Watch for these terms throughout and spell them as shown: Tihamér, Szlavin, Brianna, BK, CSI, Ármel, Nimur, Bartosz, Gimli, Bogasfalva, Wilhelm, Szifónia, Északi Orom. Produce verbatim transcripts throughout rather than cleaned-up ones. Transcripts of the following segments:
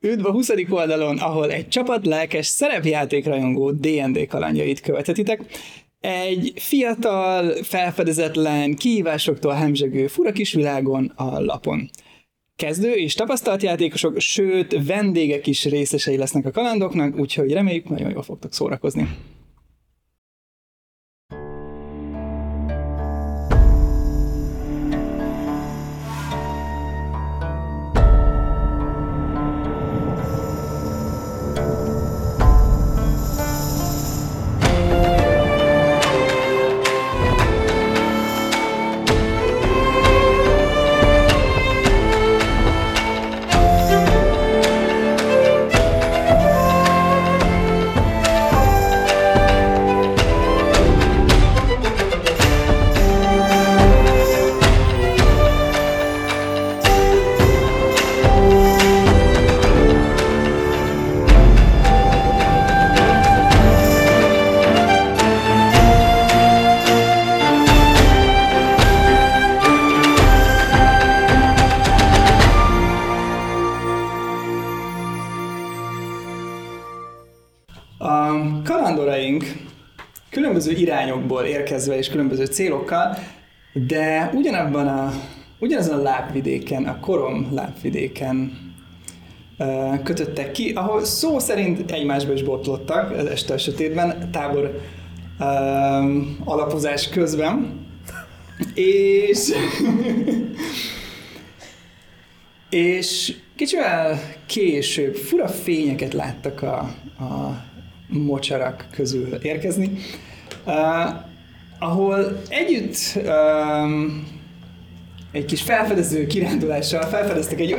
Üdv a huszadik oldalon, ahol egy csapat lelkes szerepjátékrajongó dé és dé kalandjait követhetitek. Egy fiatal, felfedezetlen, kihívásoktól hemzsegő fura kis világon a lapon. Kezdő és tapasztalt játékosok, sőt vendégek is részesei lesznek a kalandoknak, úgyhogy reméljük nagyon jól fogtok szórakozni. Irányokból érkezve és különböző célokkal, de ugyanabban a, ugyanazon a lábvidéken, a korom lábvidéken uh, kötöttek ki, ahol szó szerint egymásba is botlottak az este a sötétben, tábor uh, alapozás közben, és, és kicsivel később fura fényeket láttak a, a mocsarak közül érkezni, Uh, ahol együtt um, egy kis felfedező kirándulással felfedeztek egy,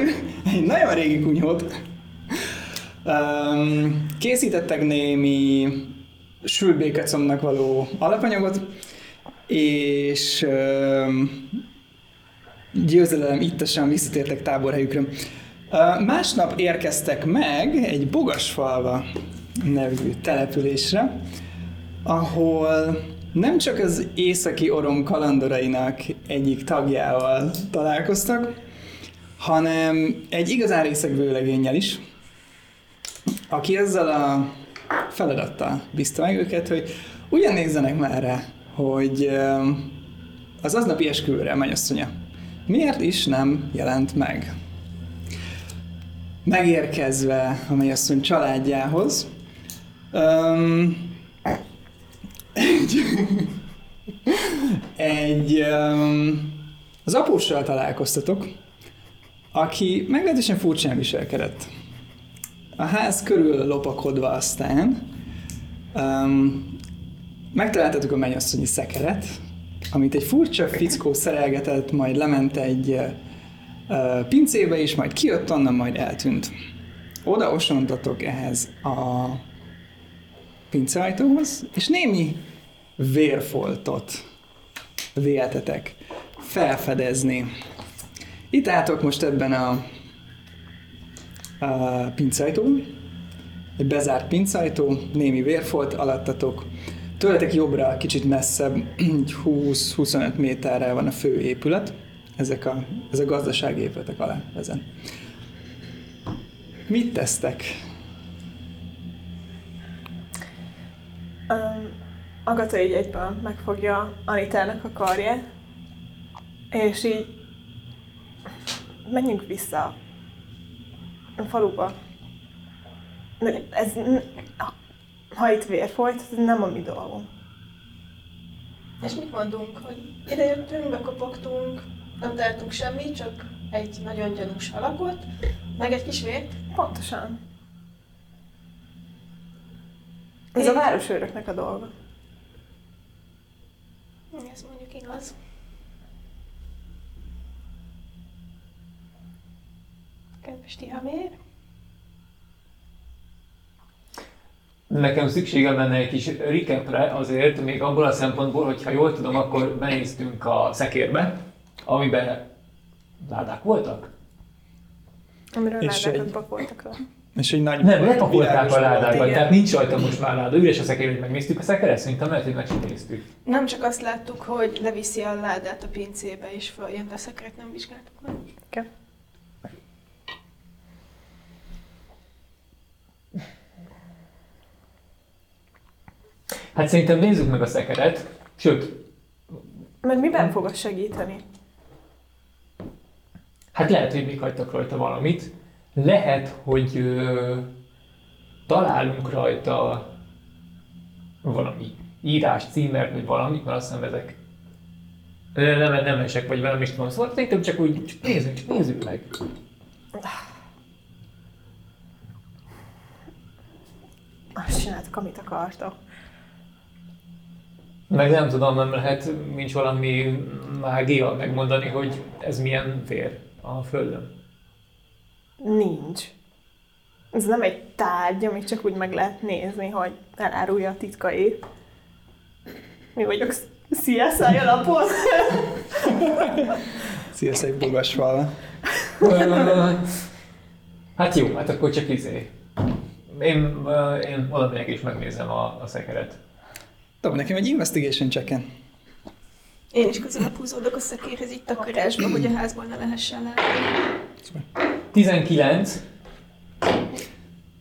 egy nagyon régi kunyhót. Um, készítettek némi sült békacomnak való alapanyagot, és um, győzelem ittasan visszatértek táborhelyükre. Uh, másnap érkeztek meg egy Bogasfalva nevű településre, ahol nem csak az Északi Orom kalandorainak egyik tagjával találkoztak, hanem egy igazán részeg vőlegénnyel is, aki ezzel a feladattal bízta meg őket, hogy ugyan nézzenek már rá, hogy az aznapi esküvőre, mennyasszonya, miért is nem jelent meg. Megérkezve a mennyasszony családjához, um, Egy, egy um, az apóssal találkoztatok, aki meglehetősen furcsán viselkedett. A ház körül lopakodva aztán um, megtaláltatok a mennyasszonyi szekeret, amit egy furcsa fickó szerelgetett, majd lement egy uh, pincébe és majd kijött onnan, majd eltűnt. Oda osontatok ehhez a pinceajtóhoz, és némi vérfoltot véltetek felfedezni. Itt álltok most ebben a, a pinceajtón, egy bezárt pinceajtó, némi vérfolt alattatok. Tőletek jobbra, kicsit messzebb, húsz-huszonöt méterrel van a fő épület, ezek a, ez a gazdasági épületek alá ezen. Mit tesztek? Um, Agata így egyben megfogja Anitának a karját, és így menjünk vissza a faluba. Ez, ha itt vér folyt, ez nem a mi dolgunk. És mit mondunk, hogy idejöttünk, bekopogtunk, nem tehetünk semmit, csak egy nagyon gyanús alakot, meg egy kis vért? Pontosan. Ez a városőröknek a dolga. Ez mondjuk igaz. Kedves Tihamér. Nekem szükségem lenne egy kis recapre azért, még abból a szempontból, hogyha jól tudom, akkor benéztünk a szekérbe, amiben ládák voltak. Amiről és ládákat egy... pakoltak le. És egy nagy nem, lepakolták a ládákat, tehát nincs rajta most már láda, üres a szekér, hogy megnéztük a szekeret, szerintem lehet, hogy meg sem néztük. Nem csak azt láttuk, hogy leviszi a ládát a pincébe és följön, de a szekeret nem vizsgáltuk meg. Oké. Okay. Hát szerintem nézzük meg a szekeret, sőt... Mert miben fog segíteni? Hát lehet, hogy még hagytak rajta valamit. Lehet, hogy ö, találunk rajta valami írás, címert, vagy valamit, mert azt hiszem ezek nem, nem esek, vagy velem is tudom, szóval szerintem csak úgy csak nézzük, csak nézzük meg. Azt csináltuk, amit akartok. Meg nem tudom, nem lehet, nincs valami mágia megmondani, hogy ez milyen vér a Földön. Nincs. Ez nem egy tárgy, amit csak úgy meg lehet nézni, hogy elárulja a titkait. Mi vagyok C S I alapon? C S I Bogasfalva. Hát jó, hát akkor csak izé. Én, én valamelyek is megnézem a, a szekeret. Dob nekem egy investigation check-en. Én is közben húzódok a szekérhez itt a körésbe, hogy a házból ne lehessen látni. tizenkilenc.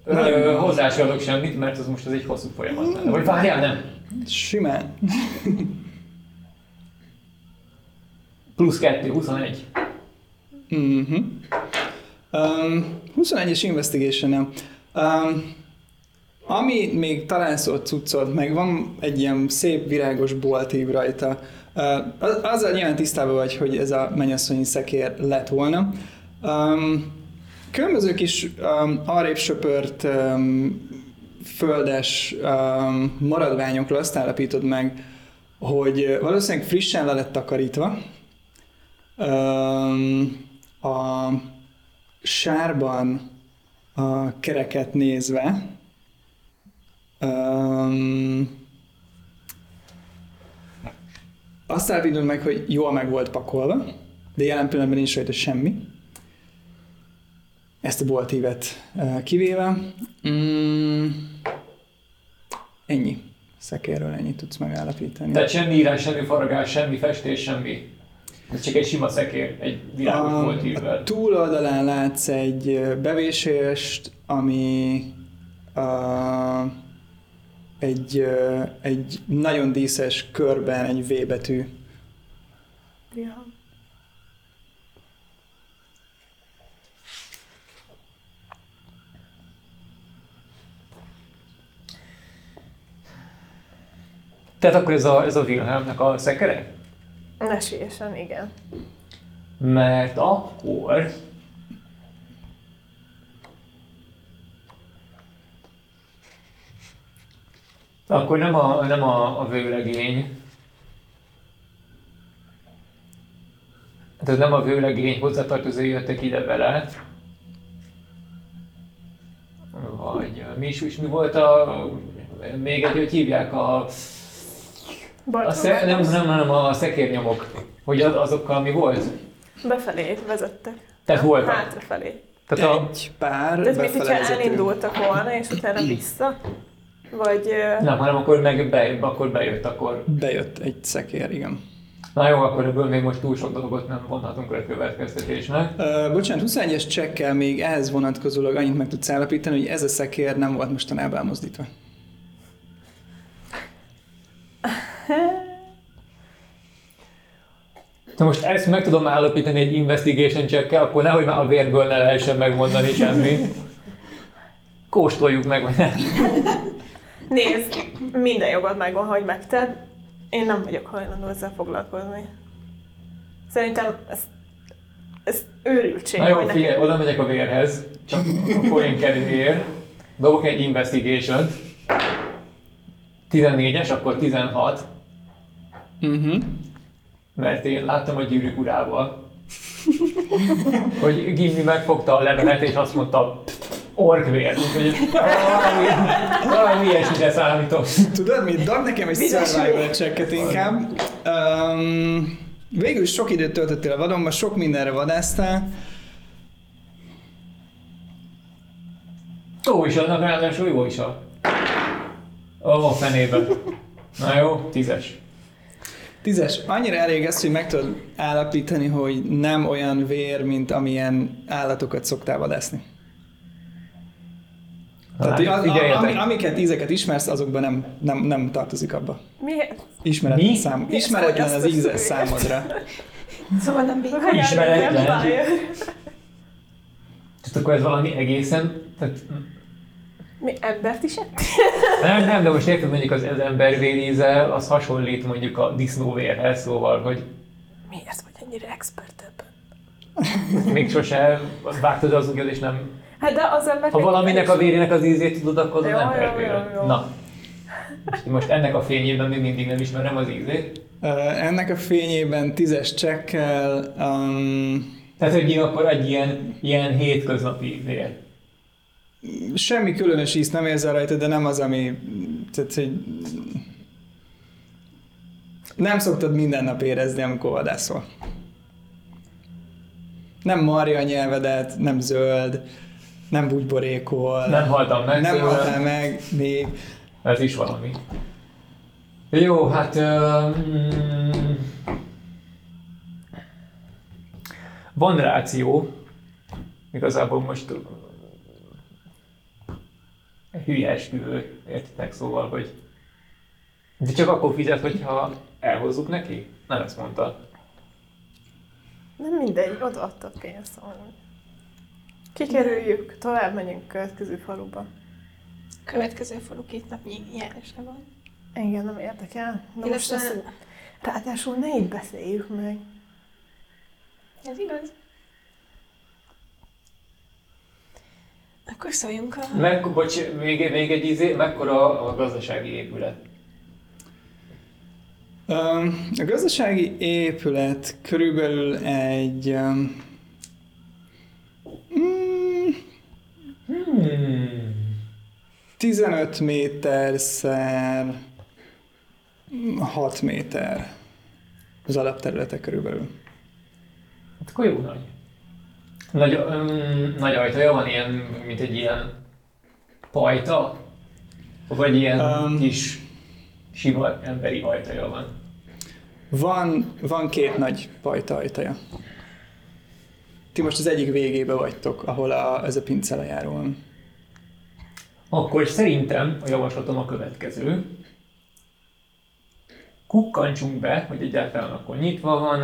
Ö, hozzá sem adok semmit, mert az most az egy hosszú folyamat lenne. Vagy várjál, nem? Simán. Plusz kettő, huszonegy. Mm-hmm. Um, huszonegyes investigation-em. Um, ami még talán szólt cuccod, meg van egy ilyen szép virágos boltív rajta. Uh, azzal nyilván tisztában vagy, hogy ez a mennyasszonyi szekér lett volna. Um, Különböző kis um, arrébb söpört um, földes um, maradványokról azt állapítod meg, hogy valószínűleg frissen le lett takarítva. Um, a sárban a kereket nézve um, azt állapítod meg, hogy jól meg volt pakolva, de jelen pillanatban nincs rajta semmi. Ezt a boltívet uh, kivéve. Mm, ennyi. Szekérről ennyit tudsz megállapítani. Tehát semmi írás, semmi faragás, semmi festés, semmi. Ez csak egy sima szekér, egy világos a, boltívvel. A túloldalán látsz egy bevésést, ami a, egy, egy nagyon díszes körben egy V betű. Ja. Tehát akkor ez a, ez a Wilhelmnek a szekere? Esélyesen, igen. Mert akkor... Akkor nem a, nem a, a vőlegény... Tehát nem a vőlegény hozzátartozói jöttek ide vele. Vagy mi is, is mi volt a... Még egy, hogy hívják a... A sze- nem, nem, nem, a szekérnyomok, hogy az, azokkal mi volt? Befelé vezettek. Tehát voltak? Hátrafelé. Tehát a... egy pár tehát mint hogyha elindultak volna, és utána vissza? Vagy... Nem, hanem akkor meg bejött, akkor bejött akkor. Bejött egy szekér, igen. Na jó, akkor ebből még most túl sok dolgot nem vonhatunk le következtetésnek. Uh, bocsánat, huszonegyes csekkel még ehhez vonatkozólag annyit meg tudsz állapítani, hogy ez a szekér nem volt mostanában elmozdítva. Na most ezt meg tudom állapítani egy investigation check-kel, akkor nehogy már a vérből ne lehessen megmondani semmit. Kóstoljuk meg, vagy nem? Nézd, minden jogod megvan, hogy megted. Én nem vagyok hajlandó ezzel foglalkozni. Szerintem ez, ez őrültség. Na jó, figyelj, nekem... oda megyek a vérhez, csak a poén kedvéért. Dobok egy investigation-t. tizennégyes, akkor tizenhat. Uh-huh. Mert én láttam a gyűrűk urával, hogy Gimli megfogta a levelet és azt mondta, orkvér, úgyhogy valami ilyesmire számítok. Tudod mit, dab nekem egy survival checket inkább. Um, végül is sok időt töltöttél a vadonban, sok mindenre vadásztál. Ó, és annak ráadásul jó is a... Ó, oh, fenébe. Na jó, tízes. Tízes. Annyira elég ezt, hogy meg tudod állapítani, hogy nem olyan vér, mint amilyen állatokat szoktál vadászni. Tehát, a, a, ami, amiket, ízeket ismersz, azokban nem, nem, nem tartozik abba. Miért? Ismeretlen, Mi? szám, ismeretlen az íze számodra. Szóval nem békán. Ismeretlen. Tehát akkor ez valami egészen... Tehát... Mi embert is ettél? Nem, nem, de most érted, mondjuk az, az embervéríze, az hasonlít mondjuk a disznóvérhez, szóval, hogy... Miért vagy ennyire expert ebben? Még sose vágtad az ugyan, és nem... Hát de az embert... Ha valaminek a vérének az ízét tudod, akkor az embervére. Na. Most ennek a fényében még mindig nem ismerem az ízét. Uh, ennek a fényében tízes csekkel... Um... Tehát, hogy én akkor egy ilyen, ilyen hétköznapi vér. Semmi különös ízt nem érzel rajta, de nem az, ami... Tehát, hogy... Nem szoktad minden nap érezni, amikor vadászol. Nem marja a nyelvedet, nem zöld, nem bugyborékol. Nem haltam meg. Nem haltam meg még. Ez is valami. Jó, hát... Uh, mm, van ráció. Igazából most... hülye esküvő, értitek, szóval, hogy... De csak akkor fizet, hogyha elhozzuk neki? Nem ezt mondta. Nem mindegy, odaadta a pénzt, szóval. Kikerüljük, tovább megyünk következő faluba. Következő falu két nap nyilvánosan van. Engem nem érdekel. Na én most ezt... Nem... Ráadásul ne így beszéljük meg. Ez igaz. Akkor szóljunk a... Meg, bocs, még, még egy ízé, mekkora a gazdasági épület? A gazdasági épület körülbelül egy... Um, hmm. tizenöt méter szer hat méter az alapterülete körülbelül. Hát akkor jó nagy. Nagy, um, nagy ajtaja van, ilyen, mint egy ilyen pajta? Vagy ilyen um, kis sima emberi ajtaja van? Van, van két nagy pajta ajtaja. Ti most az egyik végébe vagytok, ahol a, ez a pince lejáró van. Akkor szerintem a javaslatom a következő. Kukkantsunk be, hogy egyáltalán akkor nyitva van,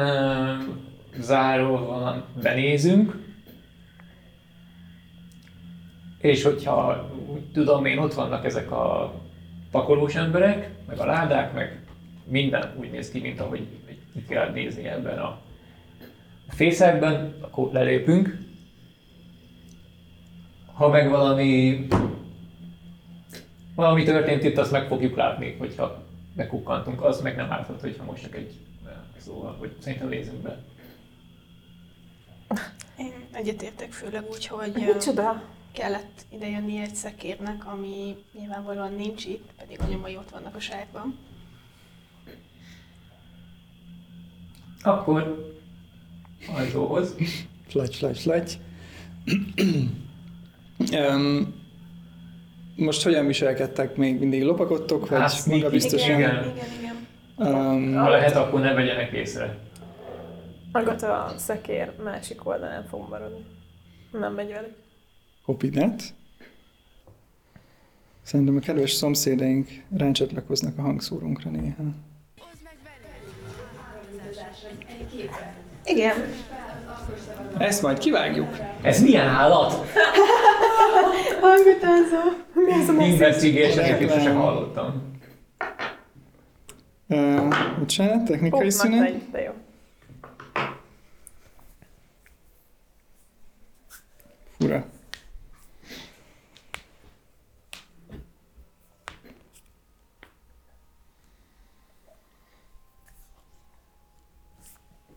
zárva van, benézünk. És hogyha úgy tudom én, ott vannak ezek a pakolós emberek, meg a ládák, meg minden úgy néz ki, mint ahogy ki kell nézni ebben a fészekben, akkor lelépünk. Ha meg valami, valami történt itt, azt meg fogjuk látni, hogyha bekukkantunk, az meg nem ártott, hogyha most csak egy szóval, hogy szerintem nézzünk be. Én egyetértek, főleg úgy, hogy csoda. Kellett idejönni egy szekérnek, ami nyilvánvalóan nincs itt, pedig a nyomai ott vannak a sárban. Akkor ajtóhoz. Slagy, slagy, slagy. um, most hogyan viselkedtek? Még mindig lopakodtok, vagy magabiztosan? Igen, igen, igen. igen. Um, ha lehet, akkor ne vegyenek észre. Agat a szekér másik oldalán fog maradni. Nem megy velük. Hopinet. Szerintem a kedves szomszédeink ráncsatlakoznak a hangszórunkra néha. Igen. Ezt majd kivágjuk. Ez milyen állat? Hangutánzó. Mi az a mászik? Investigation, én sem hallottam. Bocsánat, uh, technikai szünet. Fura.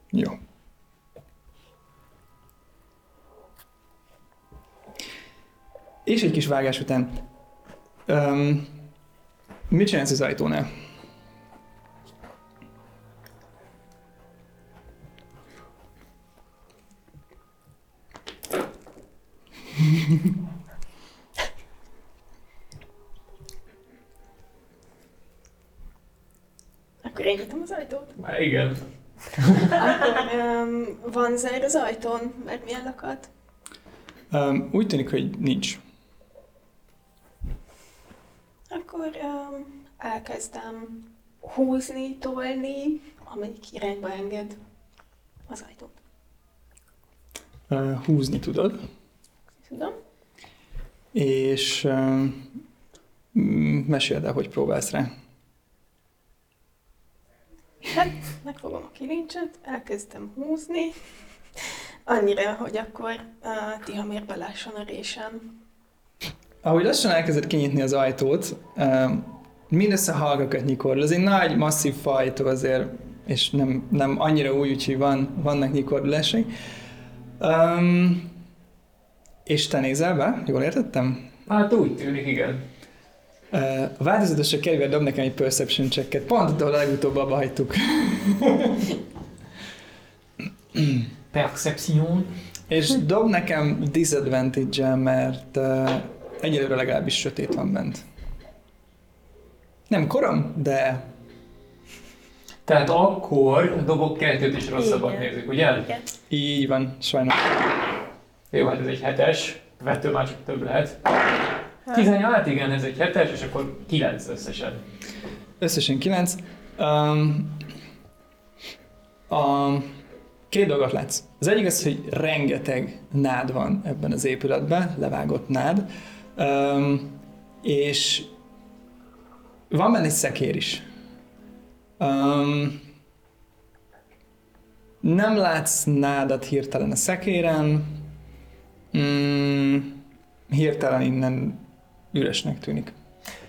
Jó. És egy kis vágás után. Um, mit csinálsz az ajtónál? Akkor én nyitom az ajtót? Már igen. Akkor um, van zár az ajtón, mert milyen lakat? Um, úgy tűnik, hogy nincs. akkor um, elkezdem húzni, tolni, amelyik irányba enged az ajtót. Uh, húzni tudod. Tudom. És uh, meséld el, hogy próbálsz rá. Hát, megfogom a kilincset, elkezdtem húzni, annyira, hogy akkor uh, Tihamér belásson a résen. Ahogy lassan elkezdett kinyitni az ajtót, uh, mindössze hallgakat nyikorl. Ez egy nagy, masszív fajtó azért, és nem, nem annyira új, úgyhogy van, vannak nyikorlásai. Um, és te nézel be? Jól értettem? Hát úgy tűnik, igen. Uh, a változatosra kerülve dob nekem egy perception checket. Pont ahol a legutóbb abba hagytuk. Perception. És dob nekem disadvantage-el, mert uh, egyelőre legalábbis sötét van bent. Nem korom, de... Tehát akkor a dobok kettőt is rosszabbat nézik, ugye? Igen. Így van, sajnos. Jó, hát ez egy hetes, vettől már csak több lehet. tizennyolc, igen, ez egy hetes, és akkor kilenc összesen. Összesen kilenc. Um, um, két dolgot látsz. Az egyik az, hogy rengeteg nád van ebben az épületben, levágott nád, um, és van benne egy szekér is. Um, nem látsz nádat hirtelen a szekéren, mm, hirtelen innen üresnek tűnik.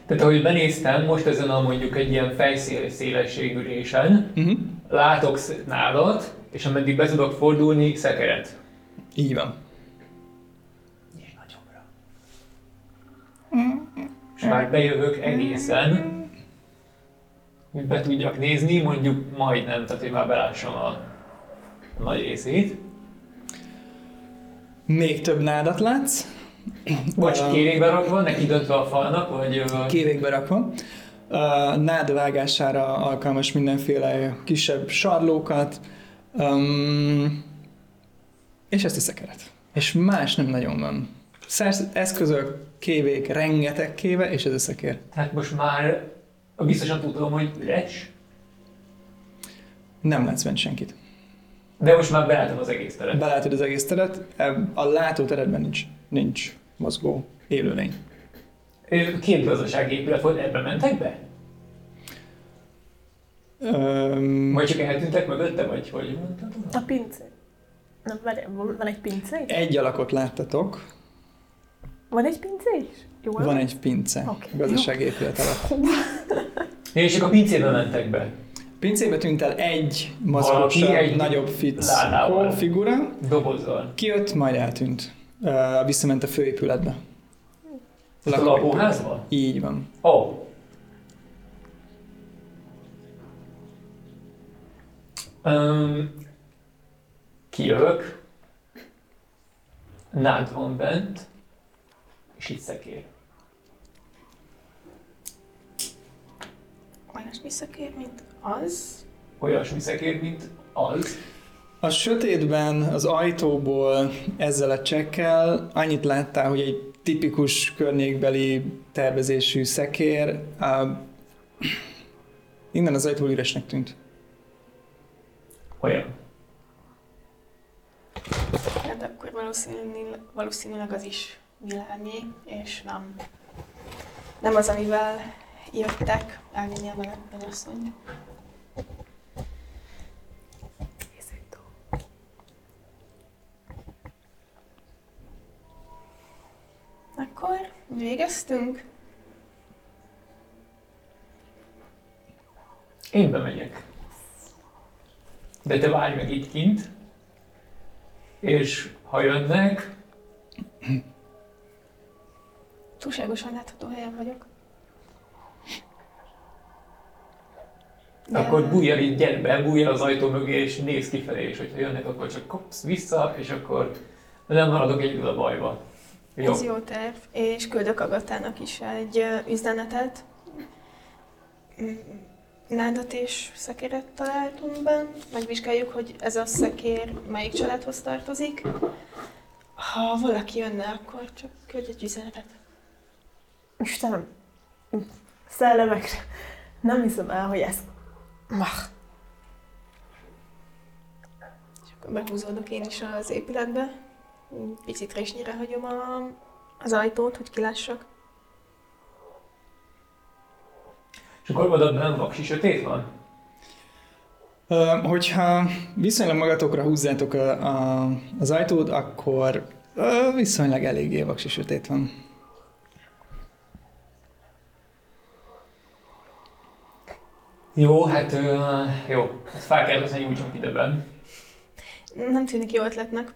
Tehát ahogy benéztem, most ezen a mondjuk egy ilyen fejszélességű résen, uh-huh. látok nádat, és ameddig be tudok fordulni, szekeret. Így van. És nagyobbra. Mm. És már bejövök egészen, hogy be tudjak nézni, mondjuk majdnem, tehát én már belássam a, a nagy részét. Még több nádat látsz. Vagy uh, kérékbe rakva, neki döntve a falnak, vagy... Kérékbe rakva. Uh, nád vágására alkalmas mindenféle kisebb sarlókat, um, és ezt a szekeret. És más nem nagyon van. Szersz, eszközök, kévék, rengeteg kéve, és ez a szekér. Tehát most már... Biztosan tudom, hogy üres? Nem látsz bent senkit. De most már belátom az egész teret. Belátod az egész teret. A látóteredben nincs, nincs mozgó élőlény. Két gazdasági épület volt, ebben mentek be? Um, vagy csak eltűntek mögötte, vagy hogy mondtatok? A pincé. Na, van, van egy pincé? Egy alakot láttatok. Van egy pincé is? Jól van egy pince, okay. Gazdasági épület alatt. És csak a pincébe mentek be? A pincébe tűnt el egy mozgósabb, egy nagyobb fickó figura. Dobozzal. Kijött, majd eltűnt. Uh, visszament a főépületbe. A lakóházba? Így van. Oh. Um, kijövök. Nád van bent. És itt szekér. Olyasmi szekér, mint az? Olyasmi szekér, mint az? A sötétben az ajtóból ezzel a csekkel annyit láttál, hogy egy tipikus környékbeli tervezésű szekér. Á, innen az ajtó üresnek tűnt. Olyan. Hát akkor valószínűleg, valószínűleg az is. Világi, és nem. Nem az, amivel jöttek, elvinni a menetben asszony. Akkor végeztünk. Én bemegyek. De te várj meg itt kint, és ha jönnek, túlságosan látható helyen vagyok. De... Akkor bújjál így, gyere be, bújjál az ajtó mögé, és nézz kifelé, és hogyha jönnek, akkor csak kopsz vissza, és akkor nem maradok együtt a bajba. Jó. Ez jó terv, és küldök Agatának is egy üzenetet. Nádat és szekéret találtunk benne. Megvizsgáljuk, hogy ez a szekér melyik családhoz tartozik. Ha valaki jönne, akkor csak küldj egy üzenetet. Istenem, szellemekre. Nem hiszem el, hogy ez... Mach. És akkor behúzódok én is az épületbe. Picit résnyire hagyom a, az ajtót, hogy kilássak. És akkor mondod, nem vaksi sötét van? Hogyha viszonylag magatokra húzzátok a, a, az ajtót, akkor viszonylag eléggé vaksi sötét van. Jó, hát jó. Ezt fel kell hozni úgy csak időben. Nem tűnik jó ötletnek.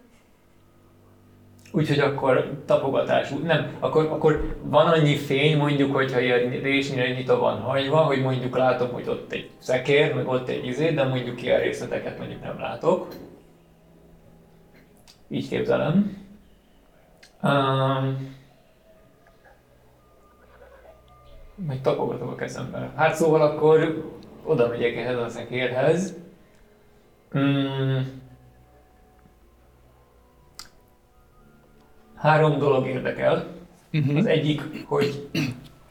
Úgyhogy akkor tapogatású, nem, akkor, akkor van annyi fény, mondjuk, hogyha ilyen résnyire nyitva van hagyva, hogy mondjuk látom, hogy ott egy szekér, meg ott egy izé, de mondjuk ilyen részleteket mondjuk nem látok. Így képzelem. Um, majd tapogatom a kezembe. Hát szóval akkor oda megyek ehhez a szekérhez. Um, Három dolog érdekel. Uh-huh. Az egyik, hogy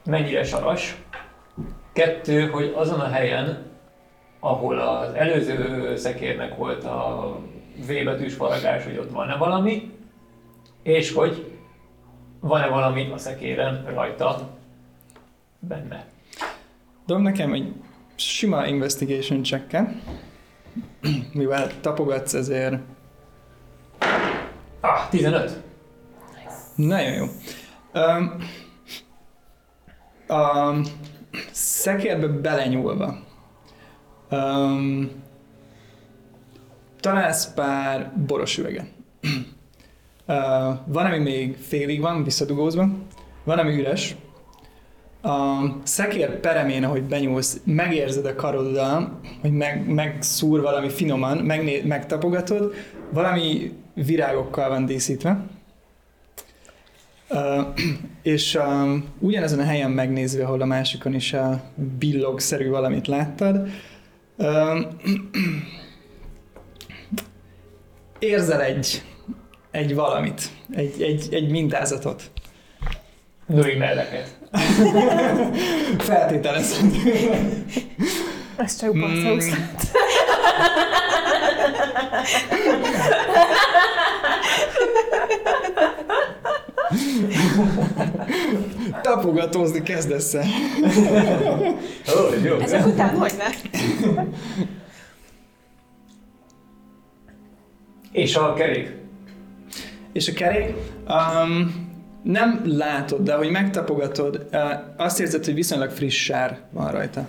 mennyire saras. Kettő, hogy azon a helyen, ahol az előző szekérnek volt a V betűs faragás, hogy ott van-e valami, és hogy van-e valami a szekéren rajta benne. Dob nekem egy sima investigation check-e, mivel tapogatsz ezért... Ah, tizenöt! Nagyon jó. Um, a szekérbe belenyúlva um, találsz pár boros üveget. Uh, van, ami még félig van, visszadugózva, van, ami üres. A szekér peremén, ahogy benyúlsz, megérzed a karoddal, hogy meg, megszúr valami finoman, megné, megtapogatod, valami virágokkal van díszítve. Uh, és uh, ugyanezen a helyen megnézve, ahol a másikon is a billogszerű valamit láttad, uh, érzel egy, egy valamit, egy, egy, egy mintázatot. Női melleket. Feltételezhető. Ez csak borszósz. Tapogatózni kezdesz el. Oh, jó. Ezek után hogy ne? És a kerék? És a kerék? Um, nem látod, de hogy megtapogatod, uh, azt érzed, hogy viszonylag friss sár van rajta.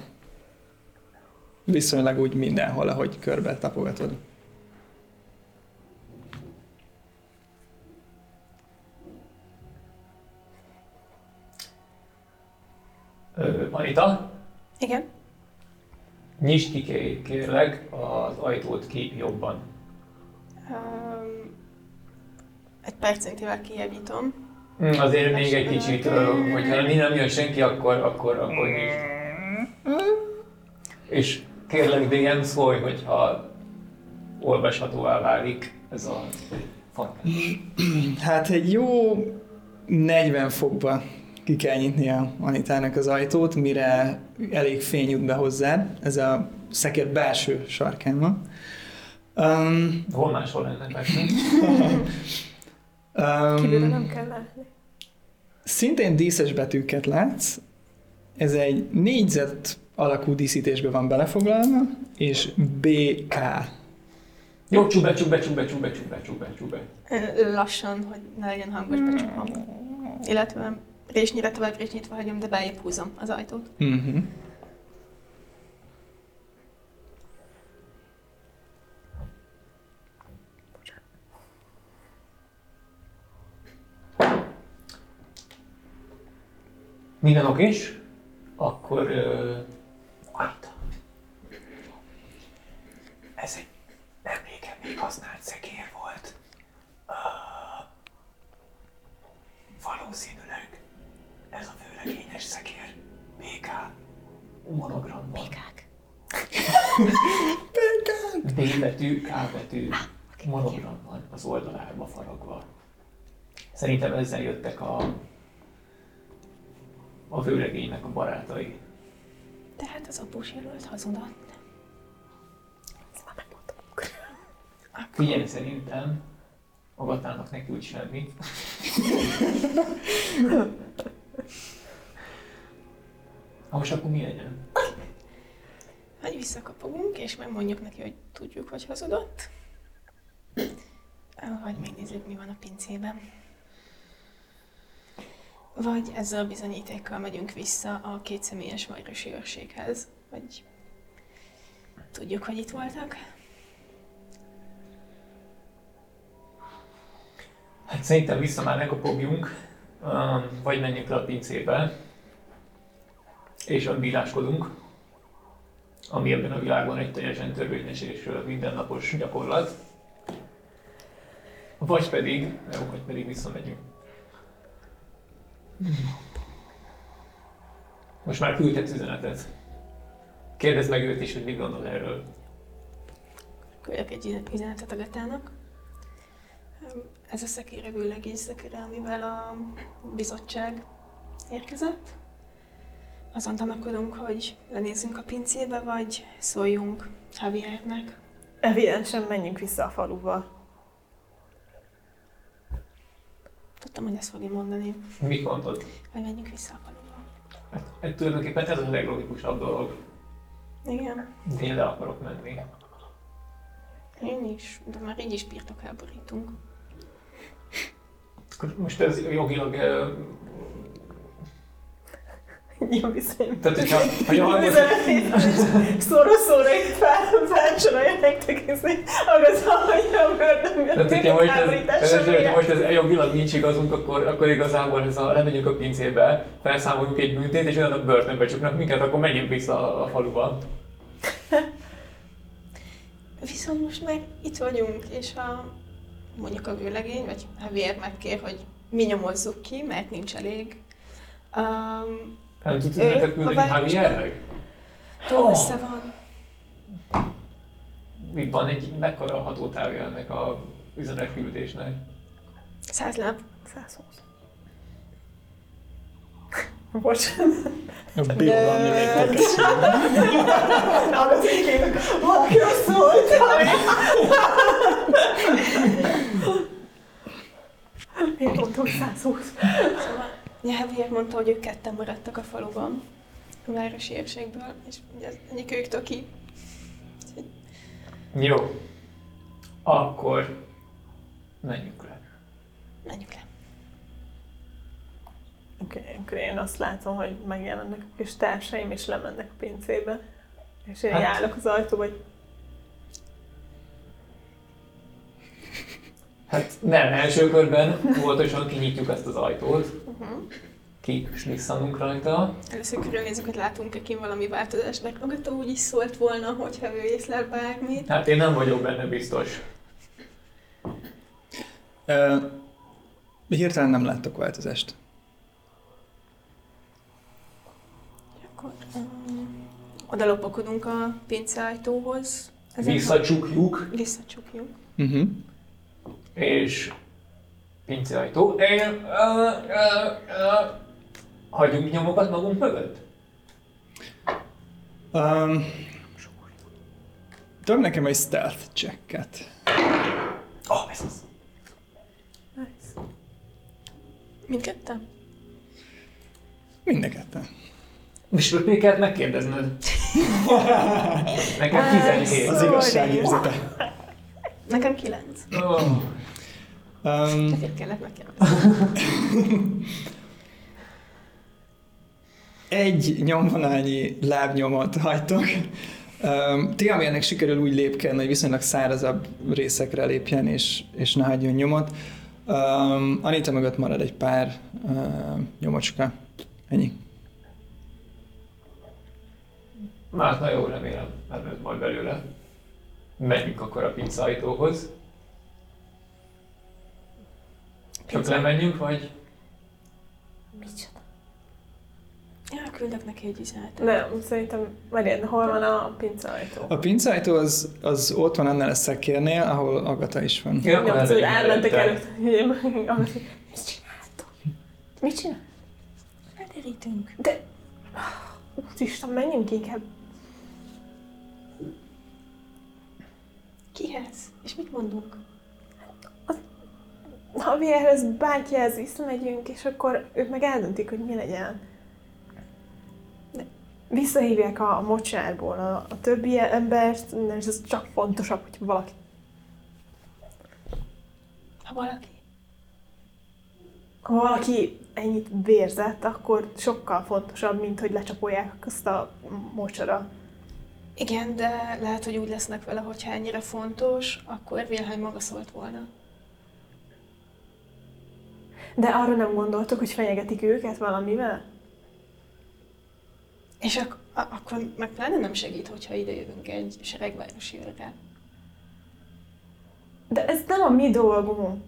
Viszonylag úgy mindenhol, ahogy körbe tapogatod. Anita? Igen? Nyisd ki, kérlek, az ajtót ki jobban. Um, egy percentével kijebb nyitom. Mm, azért még egy kicsit, uh, hogyha nem jön senki, akkor, akkor, akkor nyisd. És kérlek, dé em, szólj, hogyha olvashatóvá válik ez a farkás. Hát egy jó negyven fokba ki kell nyitnia Anitának az ajtót, mire elég fény jut be hozzá. Ez a szekér belső sarkán van. Um, Hol máshol lenne belső? um, Kívülre nem kell látni. Szintén díszes betűket látsz. Ez egy négyzet alakú díszítésbe van belefoglalva, és bé ká. Jó, csúbe, csúbe, csúbe, csúbe, csúbe, csúbe, csúbe. Lassan, hogy ne legyen hangos becsúbam. Illetve résnyire tovább résnyitva hagyom, de beljebb húzom az ajtót. Uh-huh. Minden okés? Akkor... Uh, ez egy nem régen még használt szekér volt. Uh, valószínűleg ez a vőlegényes szekér. bé ká. Monogramban. bé ká-k. bé ká-k. B betű, K betű. Monogramban, az oldalába faragva. Szerintem ezzel jöttek a... a vőlegénynek a barátai. Tehát az após jelölt hazudott. Ezt már megmondtuk. Figyelj, szerintem magadnának neki úgy semmit. Ha most akkor mi legyen? Hogy visszakapogunk, és megmondjuk neki, hogy tudjuk, hogy hazudott. Vagy megnézzük, mi van a pincében. Vagy ezzel a bizonyítékkal megyünk vissza a kétszemélyes vajrosi őrséghez, vagy tudjuk, hogy itt voltak. Hát szerintem vissza már ne kapogjunk, vagy menjünk le a pincébe, és önbíráskodunk, ami ebben a világban egy teljesen törvényes és mindennapos gyakorlat. Vagy pedig, jó, vagy pedig visszamegyünk. Most már küldhetsz üzenetet. Kérdezd meg őt is, hogy mit gondol erről. Küldök egy üzenetet a Gatának. Ez a szekére vőlegény szekére, amivel a bizottság érkezett. Azon tanakodunk, hogy lenézzünk a pincébe, vagy szóljunk Javiernek. Evidensen menjünk vissza a faluba. Tudtam, hogy ezt fogja mondani. Mit mondod? Hogy menjünk vissza a faluba. Hát, hát tulajdonképpen ez a leglogikusabb dolog. Igen. De én le akarok menni. Én is, de már így is birtokháborítunk. Most ez jogilag... Jó viszont. Tehát, hogyha... Jó viszont. Szóra-szóra itt fárcsolja nektek, és agazom, hogy nem bőröm. Tehát, most ez jogilag nincs igazunk, akkor, akkor igazából ez a, lemegyünk a pincébe, felszámoljuk egy bűntét, és olyan börtönbe csuknak minket, akkor menjünk vissza a faluba. Viszont most meg itt vagyunk, és a, mondjuk a vőlegény, vagy a vér megkér, hogy mi nyomozzuk ki, mert nincs elég. Um, nem tudsz neked küldeni Javiernek? Túl össze van. Mit van egy mekkora hatótávja ennek a üzenetküldésnek? Száz láb. Száz húsz. Bocsánat. A biodalmi léptek eszélyen. Az egyébként valaki azt mondta. Én mondtam száz húsz. Javier mondta, hogy ők ketten maradtak a faluban, a városi érségből, és egyik őktől ki. Jó. Akkor menjünk le. Menjünk le. Oké, okay, akkor én azt látom, hogy megjelennek a kis társaim, és lemennek a pincébe. És én hát... állok az ajtóba, hogy... Hát nem, első körben voltosan kinyitjuk ezt az ajtót, uh-huh. Kikslisszanunk rajta. Először körülnézzük, hogy látunk-e kint valami változást, meg magadta úgy is szólt volna, hogyha ő észlel bármit. Hát én nem vagyok benne biztos. Uh, hirtelen nem láttok változást. Akkor um, oda lopakodunk a pinceajtóhoz. Visszacsukjuk. Visszacsukjuk. Uh-huh. És pincéajtó. Én... Uh, uh, uh, hagyjunk nyomokat magunk mögött? Um, Több nekem egy stealth checket. Oh, ez az. Nice. Mindketten? Mindketten. Most röpé kellett megkérdezned. Nekem tizenhét. Az igazságérzete. Nekem kilenc. Oh. Um, Ezért kellett megkérdezni. Egy nyomvonalnyi lábnyomot hagytok. Um, Tiamérnek sikerül úgy lépkelni, hogy viszonylag szárazabb részekre lépjen és, és ne hagyjon nyomot. Um, Anita mögött marad egy pár uh, nyomocska. Ennyi. Már na jó, remélem, mert majd belőle. Menjünk akkor a pincajtóhoz. Csak lemenjünk, vagy? Micsoda? Ja, küldök neki egy üzenetet. Nem, szerintem, várjad, hol van a pincajtó? A pincajtó az, az ott van annál a szekérnél, ahol Agata is van. Ja, nem, az, hogy elmentek előtt. Mit csináltok? Mit csinál? Hát én kerítünk. De... Úristen, menjünk inkább. Kihez? És mit mondunk? Az... A vérhez, bátyjához visszamegyünk, és akkor ők meg eldöntik, hogy mi legyen. De visszahívják a mocsárból a, a többi embert, és ez csak fontosabb, hogy valaki... Ha valaki... Ha valaki ennyit vérzett, akkor sokkal fontosabb, mint hogy lecsapolják azt a mocsara. Igen, de lehet, hogy úgy lesznek vele, hogyha ennyire fontos, akkor Wilhelm maga szólt volna. De arra nem gondoltok, hogy fenyegetik őket valamivel? És ak- a- akkor meg pláne nem segít, hogyha idejövünk egy seregvárosi őrre. De ez nem a mi dolgunk.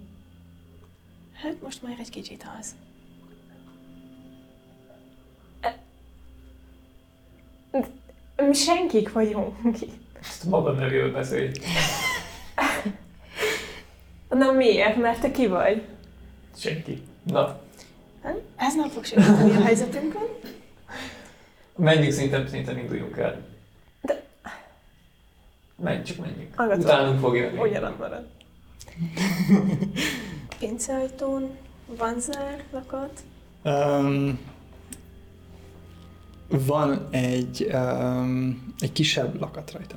Hát most már egy kicsit az. Mi senkik vagyunk itt. Ezt maga nevéből beszélj. Na miért? Mert te ki vagy? Senki. Na. Ez nem fog segíteni a helyzetünkön. Menjünk szinten, szinten induljunk el. De... Menj, csak menjünk. Agatom. Utánunk fog jönni. Ugyanaz marad. Pinceajtón van zár lakat? Um, van egy, um, egy kisebb lakat rajta.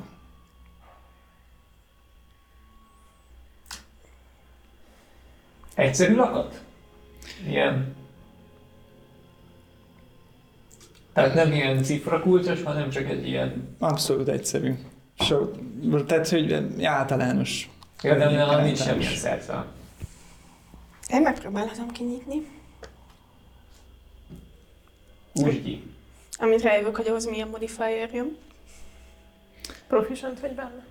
Egyszerű lakat? Ilyen. Tehát nem ilyen cifrakulcsos, hanem csak egy ilyen... Abszolút egyszerű. So, tehát, hogy általános. Ja, de nálam nincs semmilyen szerszám. Én megpróbálhatom kinyitni. Úgy ki. Amit rájövök, hogy ahhoz milyen modifier-jön. Proficient vagy benne?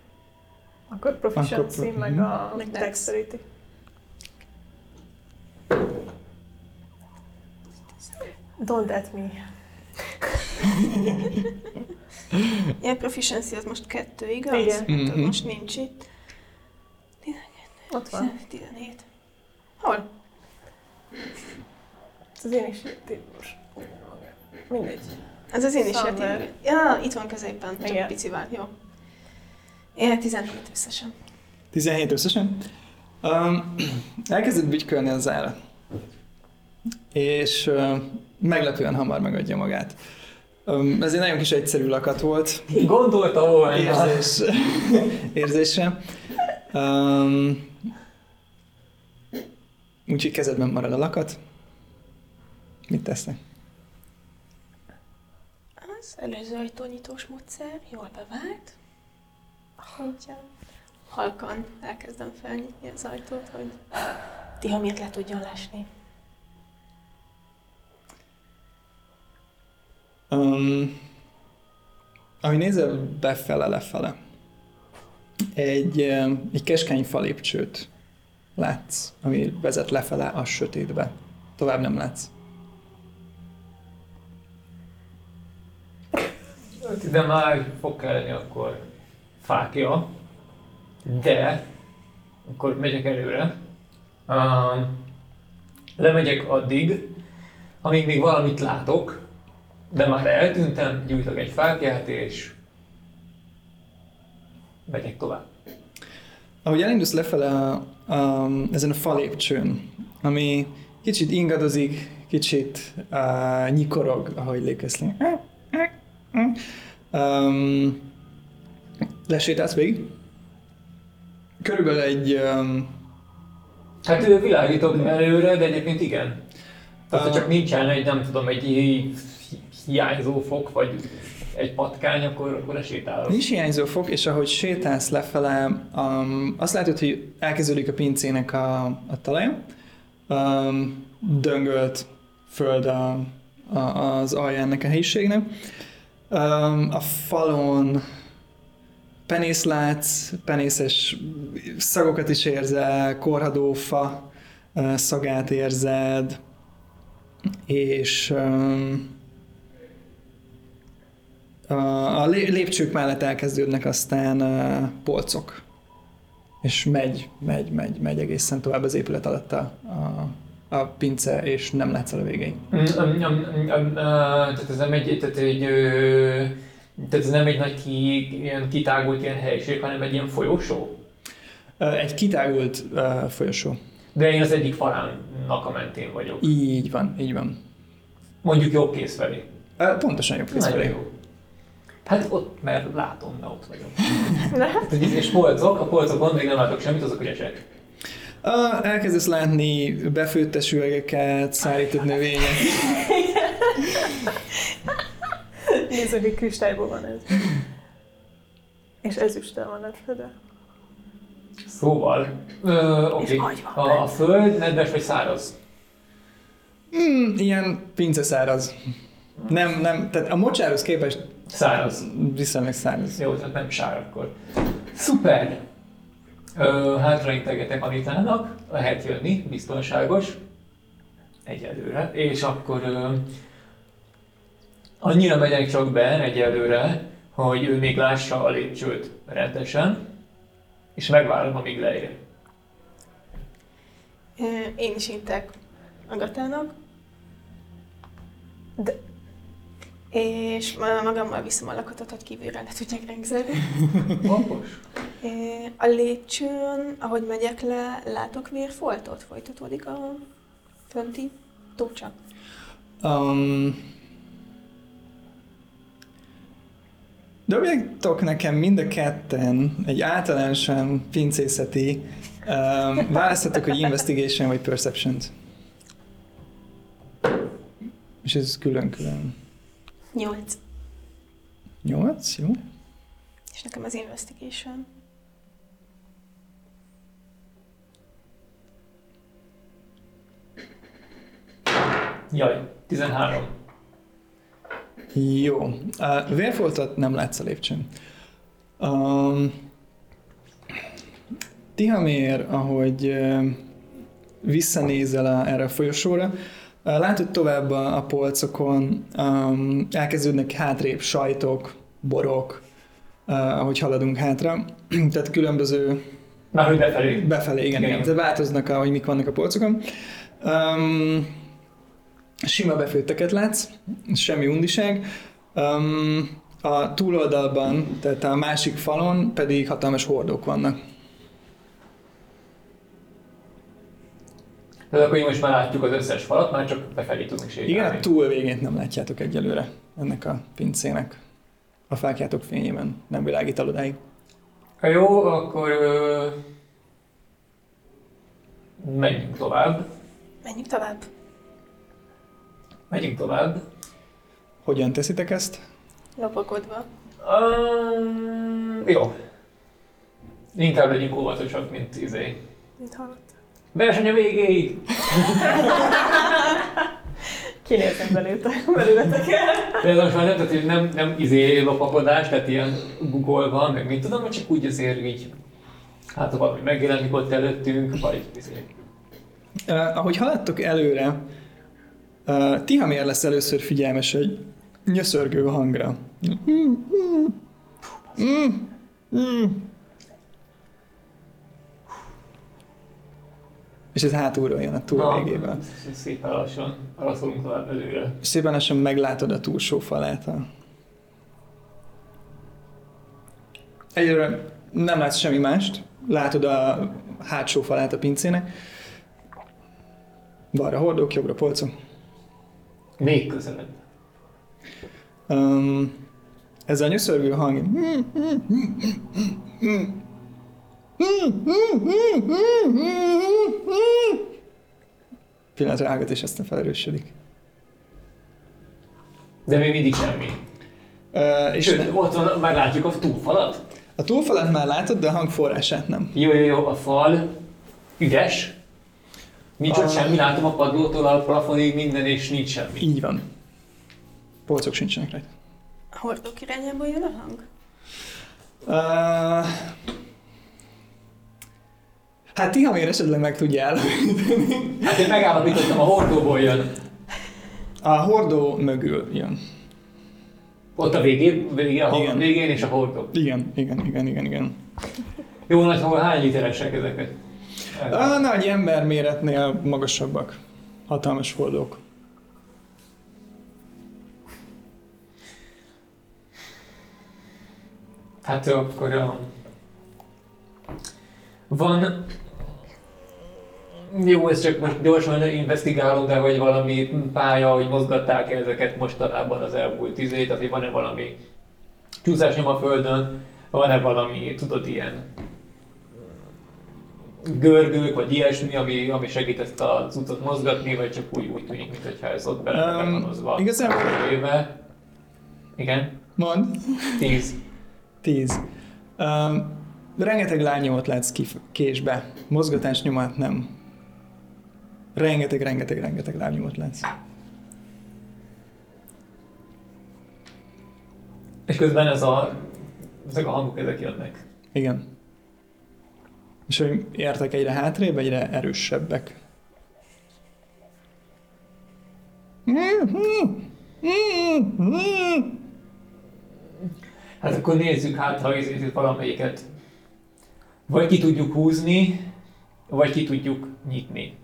Akkor proficiency, pro- meg a meg dexterity. Don't at me. Ja, proficiency az most kettő, igaz? Igen. Mm-hmm. Most nincs itt. Ott van. tizenhét. Hol? Ez az én is most. Mindegy. Ez az én is értékű. Ja, itt van középen, csak igen. Pici vár, jó. Én tizenhét összesen. tizenhét összesen? Um, elkezdett bütykölni a zára. És um, meglepően hamar megadja magát. Um, ez egy nagyon kis egyszerű lakat volt. Gondolta volna. Érzés, érzése. Um, Úgyhogy kezedben marad a lakat. Mit tesznek? Az előző ajtónyitós módszer jól bevált. Hogy halkan elkezdem felnyitni az ajtót, hogy Tiha miért le tudjon lásni. Um, ahogy nézel befele-lefele, egy, egy keskeny falépcsőt látsz, ami vezet lefele a sötétbe. Tovább nem látsz. De már fog kelleni akkor fákja, de akkor megyek előre. Uh, lemegyek addig, amíg még valamit látok, de már eltűntem, gyújtok egy fákját és megyek tovább. Ahogy elindulsz lefele um, ezen a falépcsőn, ami kicsit ingadozik, kicsit uh, nyikorog, ahogy lékezlünk. Um, lesétálsz végig. Körülbelül egy... Um, hát ő világított előre, de egyébként igen. Tehát uh, csak nincsen egy, nem tudom, egy hiányzó fok, vagy... egy patkány, akkor, akkor lesétálok. Nincs hiányzó fog, és ahogy sétálsz lefele, um, azt látod, hogy elkezdődik a pincének a, a talaja. Um, döngölt föld a, a, az alja ennek a helyiségnek. Um, a falon penész látsz, penészes szagokat is érzel, korhadó fa uh, szagát érzed, és um, a lépcsők mellett elkezdődnek aztán polcok, és megy, megy, megy, megy egészen tovább az épület alatt a, a, a pince, és nem látsz el a végein. Tehát ez nem egy, tehát egy, tehát ez nem egy nagy ki, ilyen kitágult ilyen helység, hanem egy ilyen folyosó? Egy kitágult uh, folyosó. De én az egyik falának a mentén vagyok. Így van, így van. Mondjuk jobb kész felé. Uh, pontosan jobb kész felé. Hát ott, mert látom, de ott vagyok. És polcok, a polcokon még nem látok semmit, azok ügyesek. Uh, elkezdesz látni befőttes üvegeket, szárított növényeket. Nézzük, hogy kristályból van ez. És ezüsttel van a földön. Szóval, uh, oké, okay. a, a föld nedves vagy száraz? Mm, ilyen pince száraz. Nem, nem, tehát a mocsárhoz képest száraz. Viszonylag száraz. Jó, tehát nem sár akkor. Szuper! Hátraintegetek Anitának, lehet jönni, biztonságos, egyelőre, és akkor ö, annyira megyek csak be egyelőre, hogy ő még lássa a lépcsőt rendesen, és megvárom, amíg leér. Én is intek Agatának, de... és magammal viszem a lakatot, hogy kívülre ne tudjak engzelni. Mampos. A lépcsőn, ahogy megyek le, látok vérfoltot? Folytatódik a fönti tócsa? Um, Dobjátok nekem mind a ketten egy általánosan pincészeti, um, választhatok, hogy investigation vagy perception-t. És ez külön-külön. Nyolc. Nyolc, jó. És nekem az investigation. Jaj, tizenhárom. Jó. Uh, vérfoltot nem látsz a lépcsőn. Um, Tihamér, ahogy uh, visszanézel a, erre a folyosóra, uh, látod tovább a, a polcokon, um, elkezdődnek hátrébb sajtok, borok, uh, ahogy haladunk hátra. Tehát különböző... Márhogy befelé. Befelé, igen. igen. igen. Változnak, ahogy mik vannak a polcokon. Um, Sima befőtteket látsz, semmi undiság. Um, a túloldalban, tehát a másik falon pedig hatalmas hordók vannak. Tehát akkor most már látjuk az összes falat, már csak befelé tudunk sétálni. Igen, a túl végén nem látjátok egyelőre ennek a pincének. A fákjátok fényében nem világít el odáig. Ha jó, akkor ö... menjünk tovább. Menjünk tovább. Megyünk tovább. Hogyan teszitek ezt? Lopakodva. Um, jó. Inkább legyünk óvatosak, mint izé. Mint halott. Verseny a végéig! Kinézem belőle, belőletek el. De ez most már nem, tehát nem, nem izé lopakodás, tehát ilyen googolva, meg mint tudom, hogy csak úgy azért így, hát valami megjelenik ott előttünk, vagy izé. Uh, ahogy haladtok előre, Uh, Tihamér lesz először figyelmes egy nyöszörgő hangra. Mm, mm, mm, mm. És ez hátulról jön a túl végében. Szépen lassan halaszolunk tovább előre. És szépen lassan meglátod a túlsó falát. Egyelőre nem látsz semmi mást, látod a hátsó falát a pincének. Balra hordók, jobbra polcok. Még közelebb. Um, ez a nyöszörgő hang. Pillanatra ágat, és aztán felerősödik. De még mindig semmi. Uh, és Sőt, ne... ott van, már látjuk a túlfalat. A túlfalat már látod, de a hang forrását nem. Jó, jó, jó, a fal üres. Nincs ott semmi, látom a padlótól a plafonig minden, és nincs semmi. Így van. Polcok sincsenek rajta. A hordók irányából jön a hang? Uh, hát Tihamér esetleg meg tudja elhallgatni. Hát én megállapítottam, a hordóból jön. A hordó mögül jön. Ott a végén, végén a hordó végén és a hordó. Igen, igen, igen, igen, igen. Jó, nagyjából hány literesek ezeket? A nagy emberméretnél magasabbak. hatalmas hordók. Hát akkor a... van... Jó, ez csak most gyorsan investigálom, de hogy valami pálya, hogy mozgatták ezeket mostanában az elmúlt tíz évet, azért van-e valami csúszásnyom a földön, van-e valami, tudod, ilyen görgők, vagy ilyesmi, ami, ami segít ezt az utat mozgatni, vagy csak úgy, úgy tűnik, mintha ez ott bele van hozva. Igazából... Igen? Mondd. Tíz. Tíz. Um, rengeteg lányomat látsz kif- késbe. Mozgatás nyomát nem. Rengeteg, rengeteg, rengeteg lábnyomot látsz. És közben ez a, ezek a hangok, ezek jönnek. Igen. És hogy értek egyre hátrébb, egyre erősebbek. Hát akkor nézzük hát, ha itt valamelyiket. Vagy ki tudjuk húzni, vagy ki tudjuk nyitni.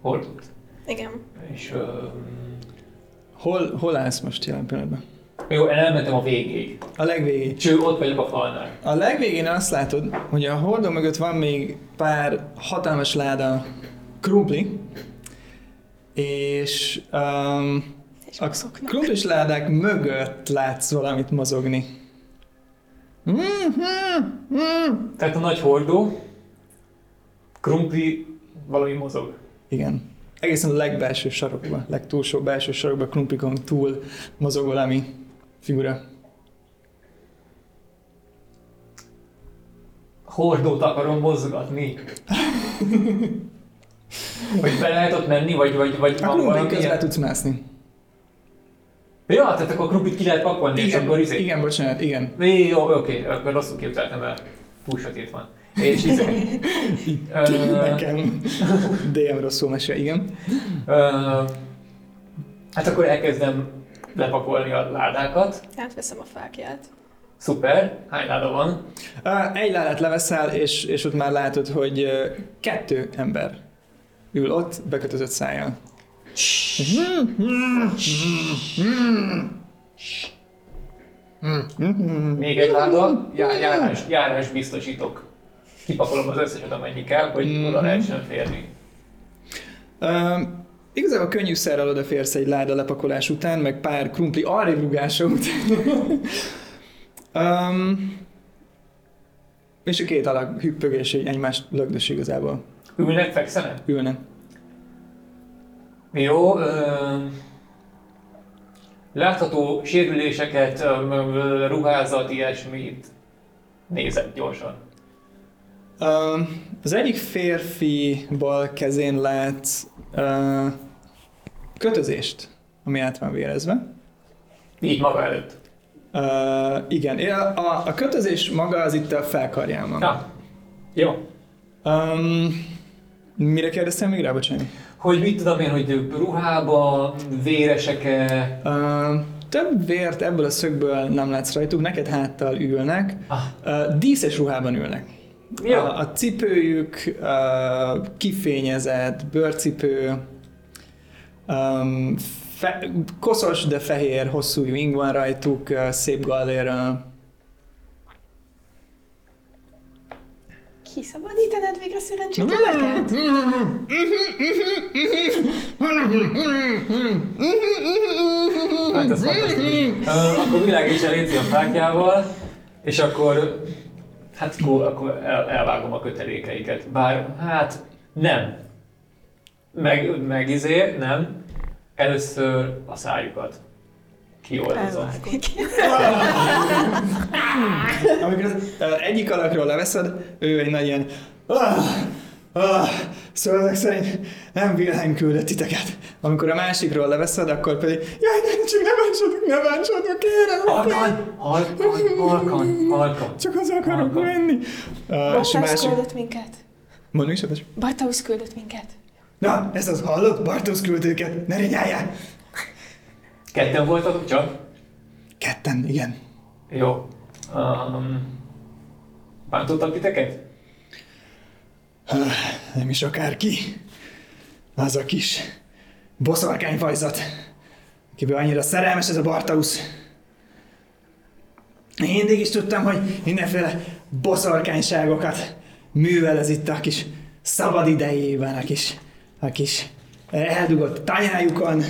Hordót. Igen. És... Uh, hol, hol állsz most jelen pillanatban? Jó, elmentem a végéig. A legvégéig. Cső, ott vagyok a falnál. A legvégén azt látod, hogy a hordó mögött van még pár hatalmas láda krumpli, és, um, és a krumplis ládák mögött látsz valamit mozogni. Mm-hmm. Mm. Tehát a nagy hordó, krumpli, valami mozog. Igen. Egészen a legbelső sarokba, legtúlsó belső sarokba, krumplikon túl mozog valami figura. Hordót akarom mozgatni. Hogy be lehet ott menni, vagy, vagy, vagy van valami... A krumplik közben tudsz mászni. Ja, tehát akkor a krumplit ki lehet pakolni, igen, és akkor izé... Igen, bocsánat, igen. É, jó, oké, akkor rosszul képzeltem el. Púsatét van. És izé... Nekem dé em rosszul mesél, igen. Hát akkor elkezdem lepakolni a ládákat. Átveszem a fákját. Szuper. Hány láda van? Egy ládát leveszel, és, és ott már látod, hogy kettő ember ül ott, bekötözött szájjal. Még egy láda, járás, járás biztosítok. Kipakolom az összeset, amennyi kell, hogy oda lehessen férni. Uh, igazából könnyűszerrel odaférsz egy láda lepakolás után, meg pár krumpli arrébb rugása után. um, és a két alak hüppögés egymást lögdös igazából. Ülnek, fekszenek? Ülnek. Jó. Uh, látható sérüléseket, ruházat, ilyesmit nézek gyorsan. Uh, az egyik férfi bal kezén látsz uh, kötözést, ami át van vérezve. Így maga előtt? Uh, igen, a, a kötözés maga az itt a felkarján van. Ja. Jó. Um, mire kérdeztem még rá, bocsánat? Hogy mit tudom én, hogy ruhába, véresek-e? Uh, több vért ebből a szögből nem látsz rajtuk, neked háttal ülnek. Ah. Uh, díszes ruhában ülnek. A, a cipőjük uh, kifényezett, bőrcipő, um, fe, koszos, de fehér, hosszú ing van rajtuk, uh, szép gallérral. Kiszabadítanád végre szerencsétleneket? Hát ez fantasztikus. Akkor világít seléci a fákjával, és akkor... Hát akkor, akkor el, elvágom a kötelékeiket, bár hát nem, meg, meg izé, nem, először a szájukat kioldozom. Amikor az egyik alakról leveszed, ő egy nagy ilyen ah, ah, szóval ezek szerint nem Wilhelm küldött titeket. Amikor a másikról leveszed, akkor pedig jaj, ne, csak ne bántsatok, ne bántsatok, kérem! Alkan, alkan, alkan, alkan. Csak az akarok menni. Bartosz másik... küldött minket. Mondjuk is, Bartosz? Bartosz küldött minket. Na, ez az hallott? Bartosz küldött őket, ne rinyáljál! Ketten voltatok csak? Ketten, igen. Jó. Um, bántottak titeket? Nem is akárki. Az a kis boszorkányfajzat, akiből annyira szerelmes ez a Bartosz. Én mindig is tudtam, hogy mindenféle boszorkányságokat művel ez itt a kis szabad idejében, a kis, a kis eldugott tányájukon.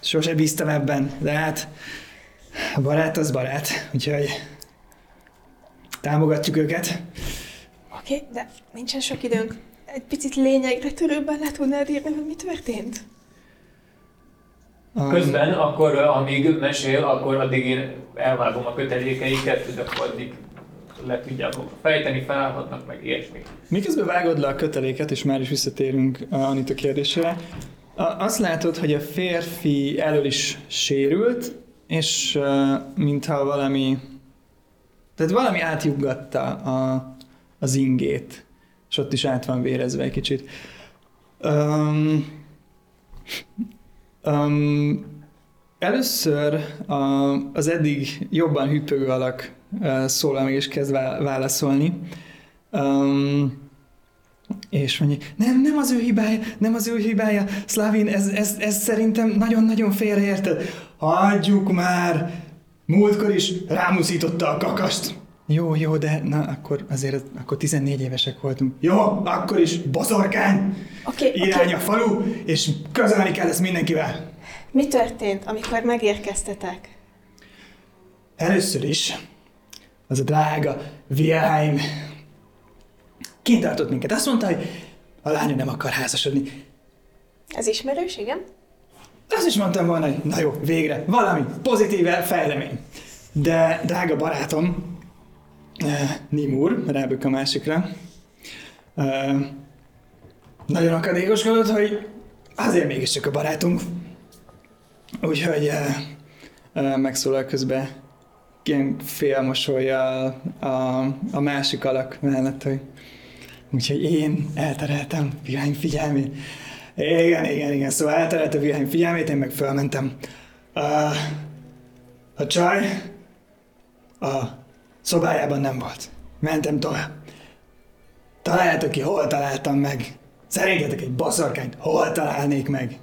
Sose bíztam ebben, de hát barát az barát, úgyhogy támogatjuk őket. Oké, okay, de nincsen sok időnk. Egy picit lényegre törőbben le tudnád írni, hogy mi történt? Um, Közben, akkor amíg mesél, akkor addig én elvágom a kötelékeiket, de akkor addig le tudják fejteni, felállhatnak, meg ilyesmi. Miközben vágod le a köteléket, és már is visszatérünk Anita kérdésére, azt látod, hogy a férfi elől is sérült, és mintha valami, tehát valami átjuggatta a, az ingét, és ott is át van vérezve egy kicsit. Um, um, először a, az eddig jobban hüppögő alak uh, szólal meg, és kezd válaszolni. Um, És mondja, nem, nem az ő hibája, nem az ő hibája, Szlavin, ez, ez, ez szerintem nagyon-nagyon félreérted. Hagyjuk már, múltkor is rámuszította a kakast. Jó, jó, de na, akkor azért, akkor tizennégy évesek voltunk. Jó, akkor is boszorkány, okay, irány okay. A falu, és közölni kell ezt mindenkivel. Mi történt, amikor megérkeztetek? Először is az a drága Wilhelm kint tartott minket. Azt mondta, hogy a lánya nem akar házasodni. Ez ismerős, igen? Azt is mondtam volna, hogy na jó, végre, valami pozitív fejlemény. De drága barátom, eh, Nimur, rábök a másikra, eh, nagyon akadékoskodott, hogy azért mégiscsak a barátunk. Úgyhogy eh, eh, megszólal közben ilyen félmosolyjal a, a másik alak mellett, hogy úgyhogy én eltereltem Wilhelm figyelmét. Igen, igen, igen. Szóval eltereltem Wilhelm figyelmét, én meg fölmentem. A, a csaj a szobájában nem volt. Mentem tovább. Találjátok ki, hol találtam meg? Szerintetek egy boszorkányt hol találnék meg?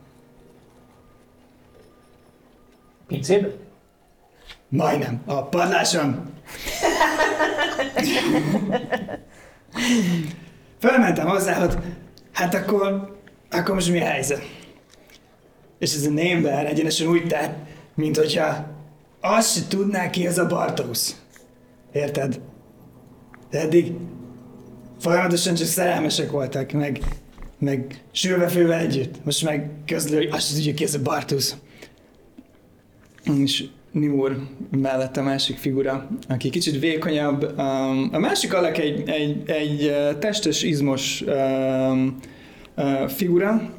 Pincébe? Majdnem. A padláson. Fölmentem hozzá, hogy hát akkor, akkor most mi a helyzet? És ez a némben egyenesen úgy tett, mint hogyha azt se tudná, ki ez a Bartosz. Érted? De eddig folyamatosan csak szerelmesek voltak, meg, meg sülve-főve együtt. Most meg közlő, hogy azt se tudja, ki ez a Bartosz. És Nimur mellett a másik figura, aki kicsit vékonyabb. A másik alak egy, egy, egy testes, izmos figura.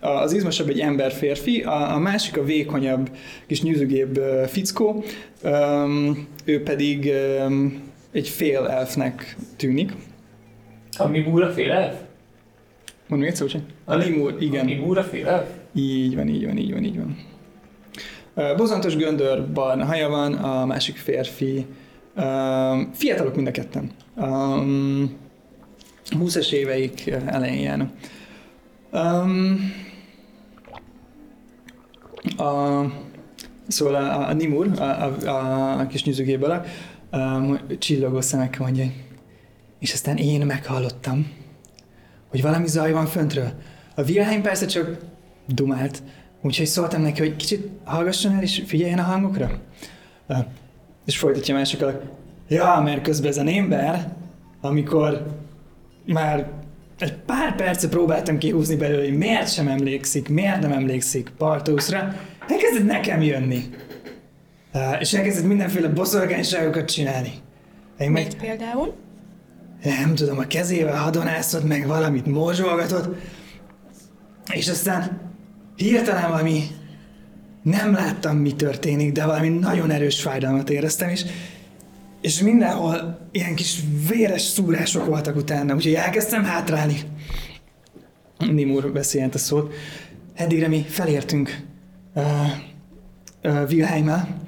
Az izmosabb egy ember férfi, a másik a vékonyabb, kis nyűzügébb fickó. Ő pedig egy fél elfnek tűnik. A Nimur a fél elf? Mondom, egy szó, hogy? A Nimur, igen. A Nimur a fél elf? Így van, így van, így van, így van. Bozantos göndör, barna haja van, a másik férfi. Fiatalok mind a ketten. húszas éveik elején. A, szóval a, a Nimur, a, a, a, a kis nyűzügéből, csillogó szemekkel mondja, és aztán én meghallottam, hogy valami zaj van föntről. A Wilhelm persze csak dumált. Úgyhogy szóltam neki, hogy kicsit hallgasson el és figyeljen a hangokra. Uh, és folytatja másokkal, ja, mert közben ez a némber, amikor már egy pár percet próbáltam kihúzni belőle, hogy miért sem emlékszik, miért nem emlékszik Bartoszra, elkezdett nekem jönni. Uh, és elkezdett mindenféle boszorkányságokat csinálni. Én meg... Mit például? Nem tudom, a kezével hadonászott, meg valamit morzsolgatott, és aztán hirtelen valami, nem láttam, mi történik, de valami nagyon erős fájdalmat éreztem, és, és mindenhol ilyen kis véres szúrások voltak utána, úgyhogy elkezdtem hátrálni. Nimur beszélt a szót. Eddigre mi felértünk uh, uh, Wilhelmmel,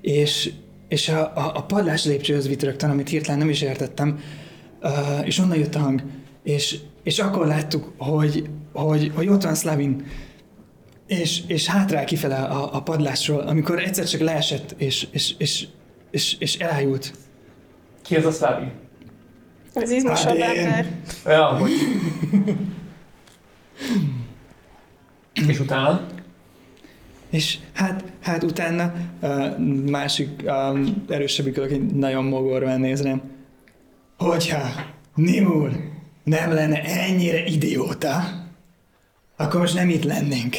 és, és a, a, a padlás lépcsőhöz vitt rögtön, amit hirtelen nem is értettem, uh, és onnan jött a hang, és és akkor láttuk, hogy, hogy, hogy ott van Szlavin, és, és hátrál kifele a, a padlásról, amikor egyszer csak leesett, és, és, és, és, és elájult. Ki ez a Szlavin? Az izmosabb ember. Ja, hogy... És utána? És hát, hát utána a másik a erősebbik, aki nagyon mogorván néz rám. Hogyha Nimur nem lenne ennyire idióta, akkor most nem itt lennénk.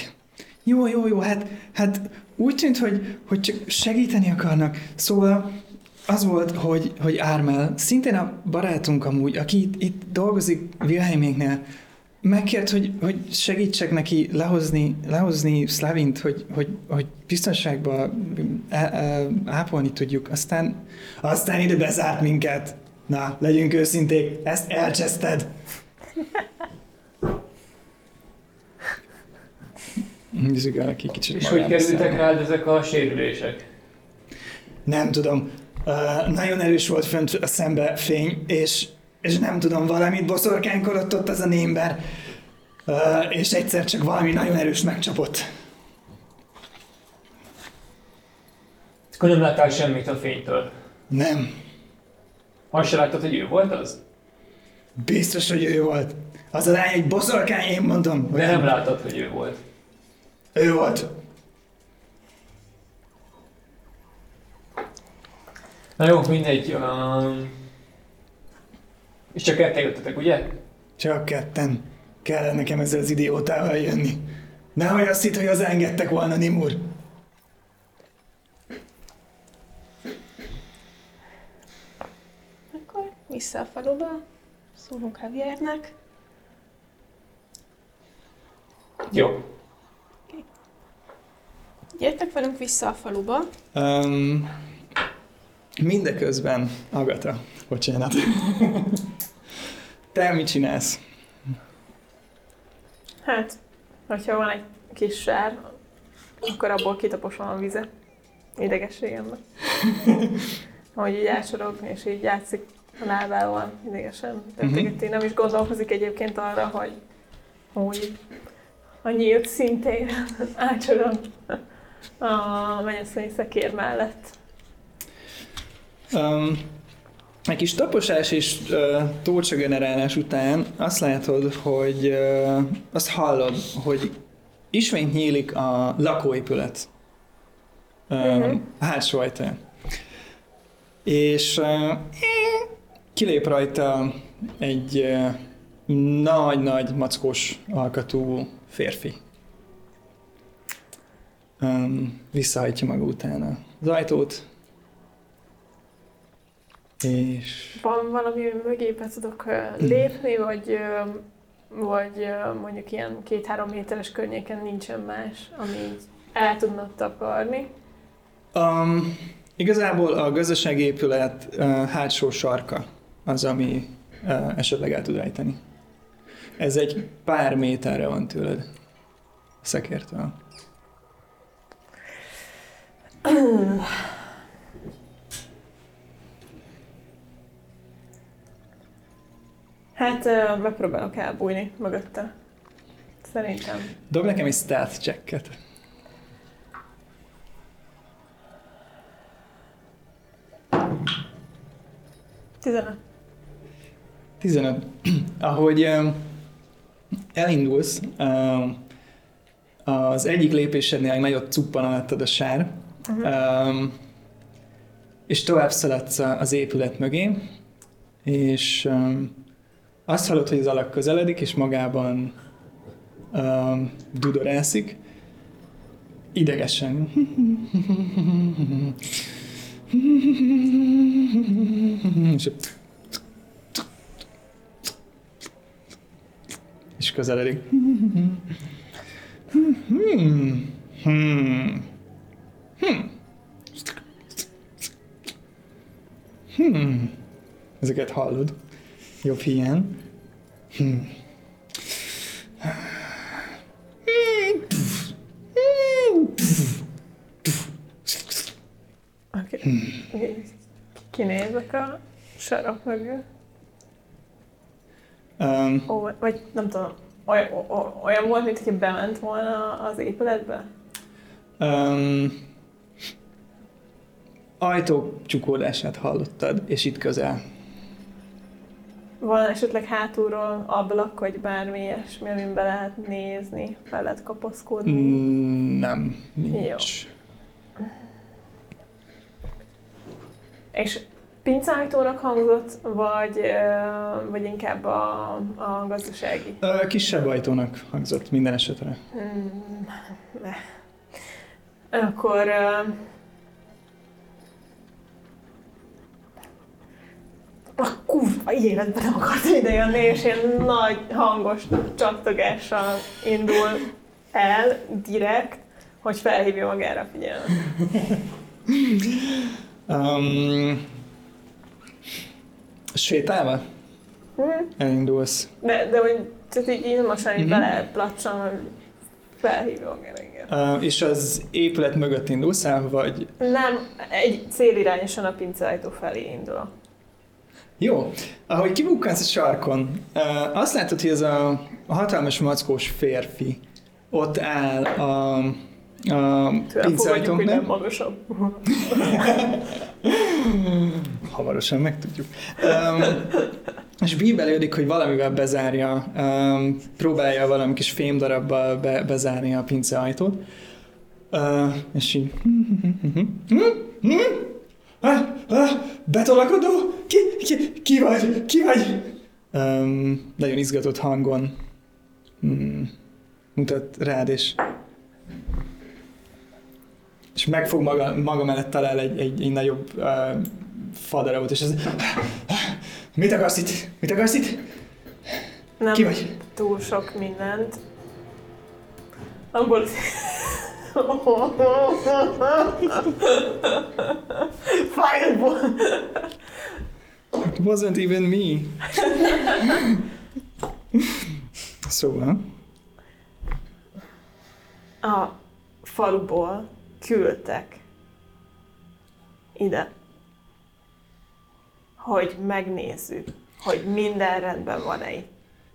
Jó, jó, jó, hát, hát úgy tűnt, hogy, hogy csak segíteni akarnak. Szóval az volt, hogy, hogy Ármel, szintén a barátunk amúgy, aki itt, itt dolgozik Wilhelméknél, megkért, hogy, hogy segítsek neki lehozni, lehozni Szlavint, hogy, hogy, hogy biztonságba ápolni tudjuk. Aztán, aztán ide bezárt minket. Na, legyünk őszinték, ezt elcseszted. Nézzük el neki kicsit. És hogy kerültek rád ezek a sérülések? Nem tudom. Uh, nagyon erős volt fönt a szembe fény, és és nem tudom, valamit boszorkánkodott ott az a némber, uh, és egyszer csak valami nagyon erős megcsapott. Akkor nem láttál semmit a fénytől? Nem. Azt se láttad, hogy ő volt az? Biztos, hogy ő volt. Az a lány egy boszorkány, én mondom. De nem láttad, hogy ő volt. Ő volt. Na jó, mindegy. Um... És csak ketten jöttetek, ugye? Csak ketten. Kellene nekem ezzel az idiótával jönni. Nehogy azt hitt, hogy az engedtek volna, Nimur. Akkor vissza a faluba, szólunk Javiernek. Jó. Okay. Gyertek velünk vissza a faluba. Um, mindeközben, Agata, bocsánat. Te mit csinálsz? Hát, hogyha van egy kis sár, akkor abból kitaposom a vizet. Idegességemben. Ahogy így ácsorog, és így játszik a lábával, idegesen történeti. Uh-huh. Nem is gondolkozik egyébként arra, hogy, hogy a nyílt szintén ácsorog a mennyasszonyi szekér mellett. Um. Egy kis taposás és uh, tolcsa generálás után azt látod, hogy uh, azt hallod, hogy ismét nyílik a lakóépület um, uh-huh. hátsó ajtaján. És uh, kilép rajta egy uh, nagy-nagy mackós alkatú férfi. Um, visszahajtja maga utána az ajtót. És... Van valami mögébe tudok lépni, vagy, vagy mondjuk ilyen két-három méteres környéken nincsen más, ami el tudnak takarni? Um, igazából a gazdasági épület uh, hátsó sarka az, ami uh, esetleg el tud rejteni. Ez egy pár méterre van tőled, szekértől. Hát uh, megpróbálok elbújni mögötte. Szerintem. Dob nekem egy stealth checket. tizenöt. tizenöt. Ahogy uh, elindulsz, uh, az egyik lépésednél nagyot cuppan alattad a sár, uh-huh. uh, és tovább szaladsz az épület mögé, és uh, azt hallod, hogy az alak közeledik, és magában uh, dudorászik. Idegesen. És közeledik. Ezeket hallod. Jobb hiány. Hmm. Okay. Hmm. Kinézek a sarok mögül. Um, Ó, vagy nem tudom, olyan, olyan volt, mint hogyha bement volna az épületbe? Um, ajtók csukódását hallottad, és itt közel. Van esetleg hátulról ablak, vagy bármi ilyesmi, amin be lehet nézni, fel lehet kapaszkodni? Mm, nem, nincs. Jó. És pinceajtónak hangzott, vagy, vagy inkább a, a gazdasági? A kisebb ajtónak hangzott minden esetre. Hmm. Akkor... A kurva életben nem akartam idejönni, és ilyen nagy hangos csattogással indul el direkt, hogy felhívja magára a figyelmet. Um, sétálva? Hmm? Elindulsz. De, de hogy csak így nem most mm-hmm. beleplatsan, hogy felhívja magára engem. Uh, és az épület mögött indulsz el, vagy? Nem, egy célirányosan a pinceajtó felé indulok. Jó. Ahogy kibukkansz a sarkon, uh, azt látod, hogy ez a, a hatalmas mackós férfi ott áll a, a pinceajtóknál. Magasabb. Hamarosan megtudjuk. Um, és bíbelődik, hogy valamivel bezárja, um, próbálja valami kis fémdarabbal be, bezárni a pinceajtót. Uh, és így... Ah, ah, betolakodó? Ki, ki, ki vagy? Ki vagy? Um, nagyon izgatott hangon mm, mutat rád, és, és megfog maga, maga mellett talál egy, egy, egy nagyobb uh, fadarabot, és az... Ah, ah, mit akarsz itt? Mit akarsz itt? Nem ki vagy? Túl sok mindent. Abból... Fireball! It wasn't even me. Szóval? A faluból küldtek ide, hogy megnézzük, hogy minden rendben van-e itt.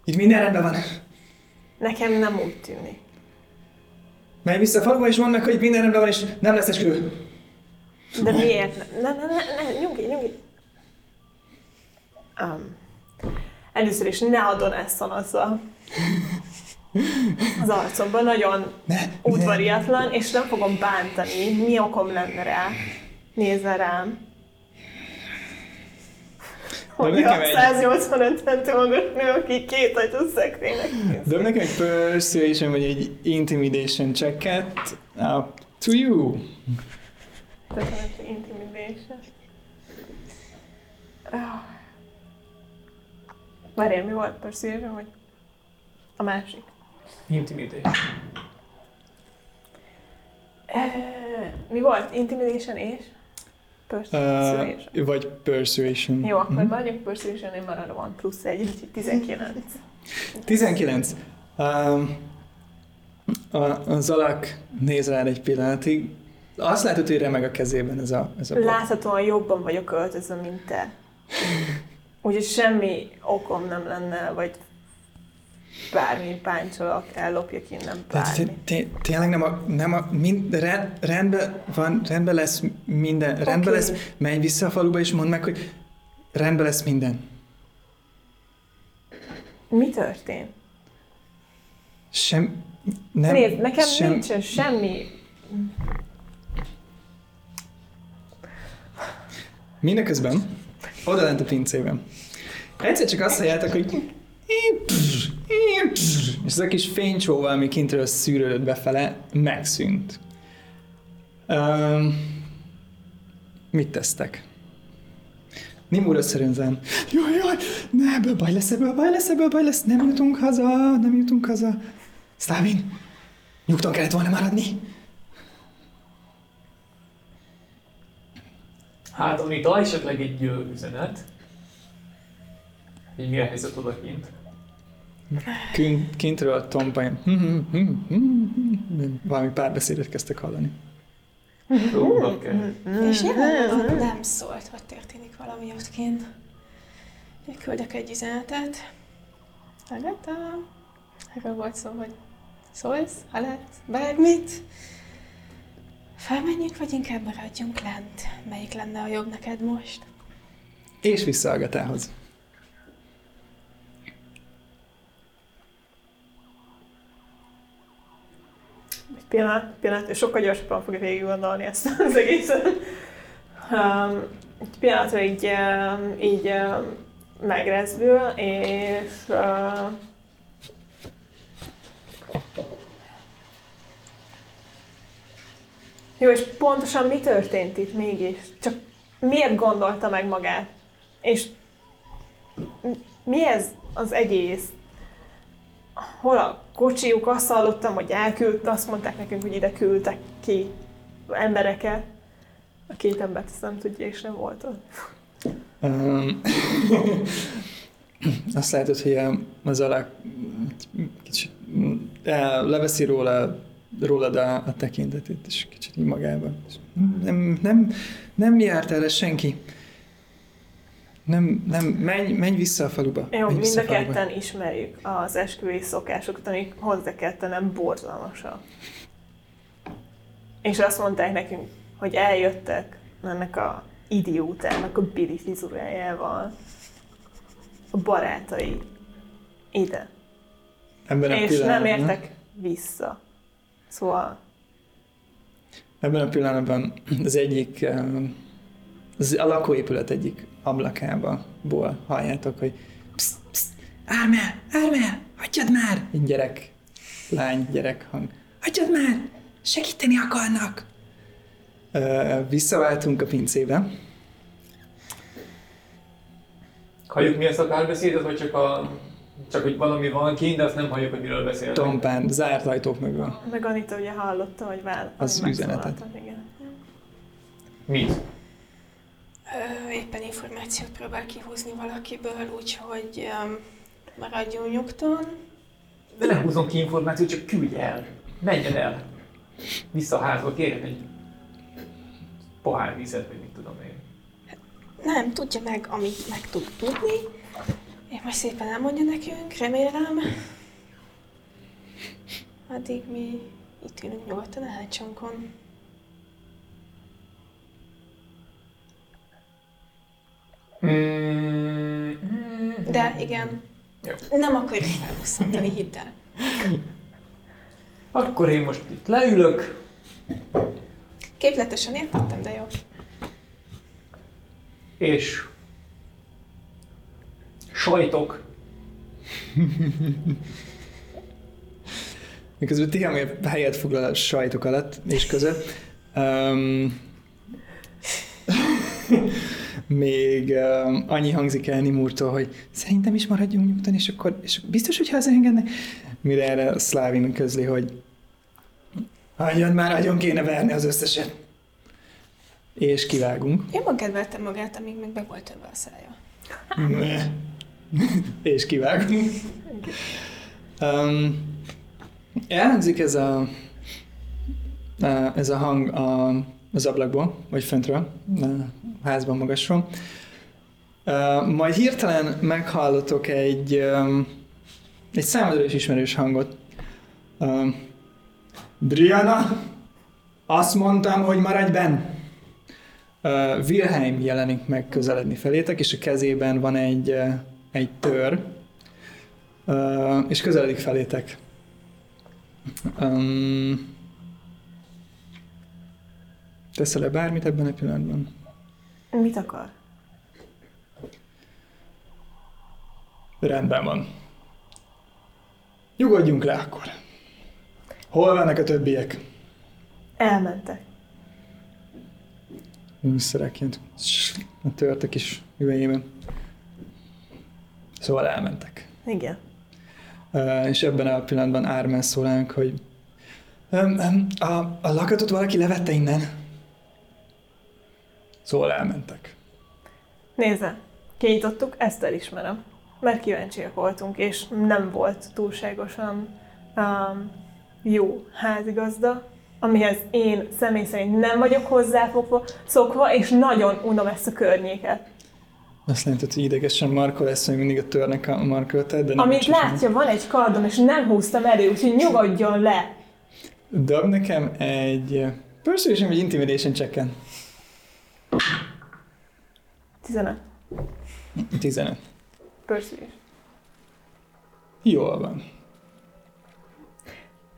Itt minden rendben van? Nekem nem úgy tűnik. Menj vissza a faluba, és mondd meg, hogy minden rendben van, és nem lesz esküvő. De miért? Ne, ne, ne, ne, nyugi, nyugi. Um, először is ne adon eszon azzal. Az arcomban nagyon ne, udvariatlan, ne. És nem fogom bántani. Mi okom lenne rá? Nézze rám. Hogy a száznyolcvanöt centi magas nő, aki két agyos szekrénynek néz. Döbb nekem egy persuasion vagy egy intimidation checket. Up to you. Több egy intimidation. Várjál, mi volt persuasion, vagy a másik? Intimidation. Mi volt? Intimidation és? Persuasion. Uh, vagy Persuasion. Jó, akkor uh-huh. vagyok Persuasion, én maradom van plusz egy, úgyhogy tizenkilenc. tizenkilenc. Um, az alak néz rád egy pillanatig. Azt látod, hogy remeg a kezében ez a, ez a bot. Láthatóan jobban vagyok öltözve, mint te. Úgyhogy semmi okom nem lenne, vagy bármi bántsolak, ellopjak innen bármi. Tényleg nem, rendben lesz minden, rendben lesz, menj vissza a faluba és mondd meg, hogy rendben lesz minden. Mi történt? Sem, nem, Nézd, nekem sem, nincsen semmi. Mindeközben, odalent a pincében. Egyszer csak azt halljátok, hogy és ez a kis fénycsóval, ami kintről szűrődött befele, megszűnt. Um, mit tesztek? Nimur összerönzen. Jaj, jaj, ne, ebből baj lesz, ebből baj lesz, ebből baj lesz, nem jutunk haza, nem jutunk haza. Szlavin, nyugton kellett volna maradni. Hát, amit esetleg egy üzenet, hogy mi a helyzet odakint? Kint, kintről a tompaim valami párbeszédet kezdtek hallani. Ó, oké. És nyilván nem szólt, hogy történik valami ott kint. Küldök egy üzenetet. Agata, erről volt szó, hogy szólsz, halálsz, bármit. Felmenjünk, vagy inkább maradjunk lent? Melyik lenne a jobb neked most? És vissza Agatához. Egy pillanat, pillanat, és sokkal gyorsabban fogja végig gondolni ezt az egészet. Um, egy pillanatra így, így megrezbül, és uh, jó, és pontosan mi történt itt mégis? Csak miért gondolta meg magát? És mi ez az egész? Hol a kocsiuk? Azt hallottam, hogy elküldte, azt mondták nekünk, hogy ide küldtek ki embereket. A két embert ezt nem tudja, és nem volt ott. Um, azt látod, hogy az alá kicsit leveszi róla, rólad a, a tekintetét, és kicsit így magában. Nem, nem, nem járt erre senki. Nem, nem, menj, menj vissza a faluba. Jó, mind a ketten ismerjük az esküvői szokásokat, amik hozzá ketten nem borzalmasak. És azt mondták nekünk, hogy eljöttek ennek a idiótának a Billy fizurájával a barátai ide. Ebben a és pillanatban, nem értek ne? vissza. Szóval... Ebben a pillanatban az egyik, az a lakóépület egyik ablakából halljátok, hogy pszt, pszt, Ármel, Ármel, hagyjad már! Egy gyerek, lány, gyerek hang. Hagyjad már! Segíteni akarnak! Visszaváltunk a pincébe. Halljuk mi ezt a párbeszédet, vagy csak, a, csak hogy valami van kint, de azt nem halljuk, hogy miről beszélnek? Tompán, zárt ajtók mögül. Meg Anita ugye hallotta, hogy vál... Az üzenetet. Igen. Mi? Éppen információt próbál kihúzni valakiből, úgyhogy maradjon nyugton. De nem húzom ki információt, csak küldj el. Menjen el. Vissza a házba, kérjek egy pohár vizet, vagy mit tudom én. Nem, tudja meg, amit meg tud tudni. Én most szépen elmondja nekünk, remélem. Addig mi itt ülünk nyugodtan a hátsónkon. De igen, jó. Nem akarjuk felhosszantani, hidd el. Akkor én most itt leülök. Képletesen értettem, de jó. És... sajtok. Miközben Tihamir helyet foglal a sajtok alatt és között. Um, még um, annyi hangzik el Nimurtól, hogy szerintem is maradjunk nyugton, és akkor és biztos, hogy hazaengednek. Mire erre Szlavin közli, hogy hagyjad már, agyon kéne verni az összeset. És kivágunk. Én magát vertem magát, amíg meg be volt önve a szája. És kivágunk. Um, elhangzik ez a, a, ez a hang a, az ablakból, vagy föntről, a házban magasról. Uh, majd hirtelen meghallotok egy, um, egy számodra is ismerős hangot. Um, Brianna, azt mondtam, hogy maradj benn! Uh, Wilhelm jelenik meg közeledni felétek, és a kezében van egy, uh, egy tör, uh, és közeledik felétek. Um, Teszel-e bármit ebben a pillanatban? Mit akar? Rendben van. Nyugodjunk le akkor. Hol vannak a többiek? Elmentek. Műszerekként a tört a kis üvejében. Szóval elmentek. Igen. Uh, és ebben a pillanatban Ármel szólánk, hogy um, um, a, a lakatot valaki levette innen. Szóval elmentek. Nézze, kinyitottuk, ezt elismerem. Mert kíváncsiak voltunk, és nem volt túlságosan um, jó házigazda, amihez én személy szerint nem vagyok hozzáfogva, szokva, és nagyon unom ezt a környéket. Azt nem tudod, hogy idegesen markol lesz, hogy mindig a törnek a marköltet, de nem. Amit látja, van egy kardom, és nem húztam elő, úgyhogy nyugodjon le! Dob nekem egy persuasion vagy intimidation checken. tizenöt. tizenöt. Persuasion. Jól van.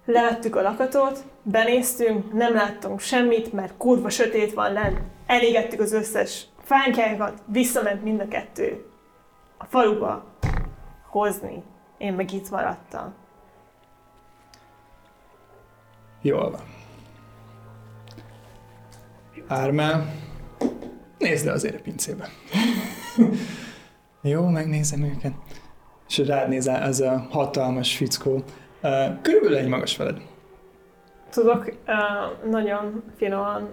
Levettük a lakatot, benéztünk, nem láttunk semmit, mert kurva sötét van lent. Elégettük az összes fánkjánkat, visszament mind a kettő a faluba hozni. Én meg itt maradtam. Jól van. Ármel, nézd le azért a pincébe. Jó, megnézem őket. És rád néz ez a hatalmas fickó. Körülbelül egy magas veled. Tudok uh, nagyon finoman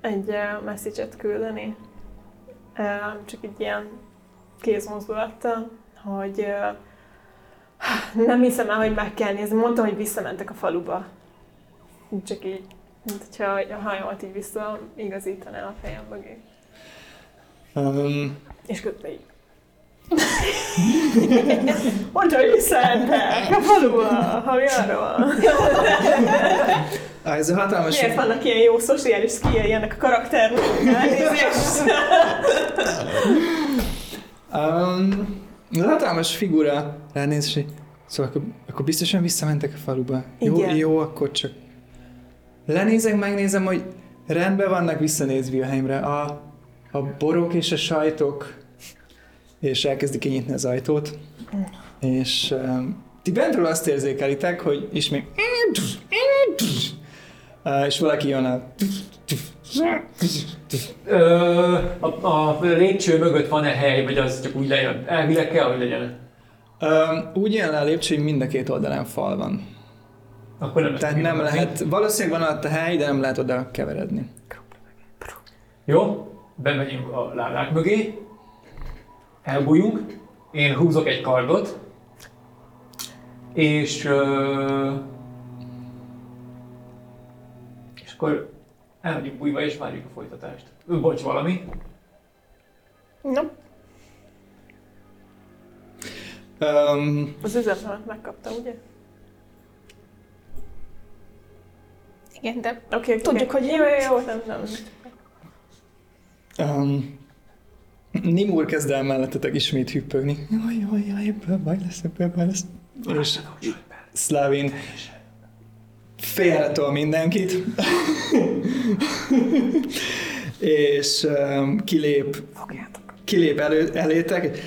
egy uh, message-et küldeni. Uh, csak egy ilyen kézmozdulattal, hogy uh, nem hiszem el, hogy meg kell nézni. Mondtam, hogy visszamentek a faluba. Csak így, mint hogyha a hajamat így vissza igazítaná a fejem mögé. Um, És közben így. Mondd, hogy visszajöttek! A faluba! Ha mi arra van? Ah, ez a hatalmas... Miért vannak ilyen jó szociális szkíjai ennek a karakternek? Elnézést! um, ez a hatalmas figura. Ránézés, szóval akkor, akkor biztosan visszamentek a faluba. Jó, jó, akkor csak... Lenézek, megnézem, hogy rendben vannak, visszanéz Wilhelmre. A, a borok és a sajtok... és elkezdik kinyitni az ajtót, és um, ti bentről azt érzékelitek, hogy ismét uh, és valaki jön a... Ö, a, a lépcső mögött van-e hely, vagy az csak úgy lejön? Elvileg kell, hogy legyen? Um, úgy jön le a lépcső, hogy mind a két oldalán fal van. Akkor nem Tehát nem lehet, valószínűleg van alatt a hely, de nem lehet oda keveredni. Jó, bemegyünk a lábák mögé. Elbújunk, én húzok egy kardot, és, uh, és akkor elmegyünk bújva és várjuk a folytatást. Bocs, valami? No. Um, Az üzenetet megkapta, ugye? Igen, de okay, okay, tudjuk, okay. hogy jó, jó, jó, nem, nem. Um, Nimur kezd el mellettetek ismét hüppögni. Jaj, jaj, jaj, ebből baj lesz, ebből baj lesz. És Szlavin félretol mindenkit. És um, kilép, kilép elő, elétek.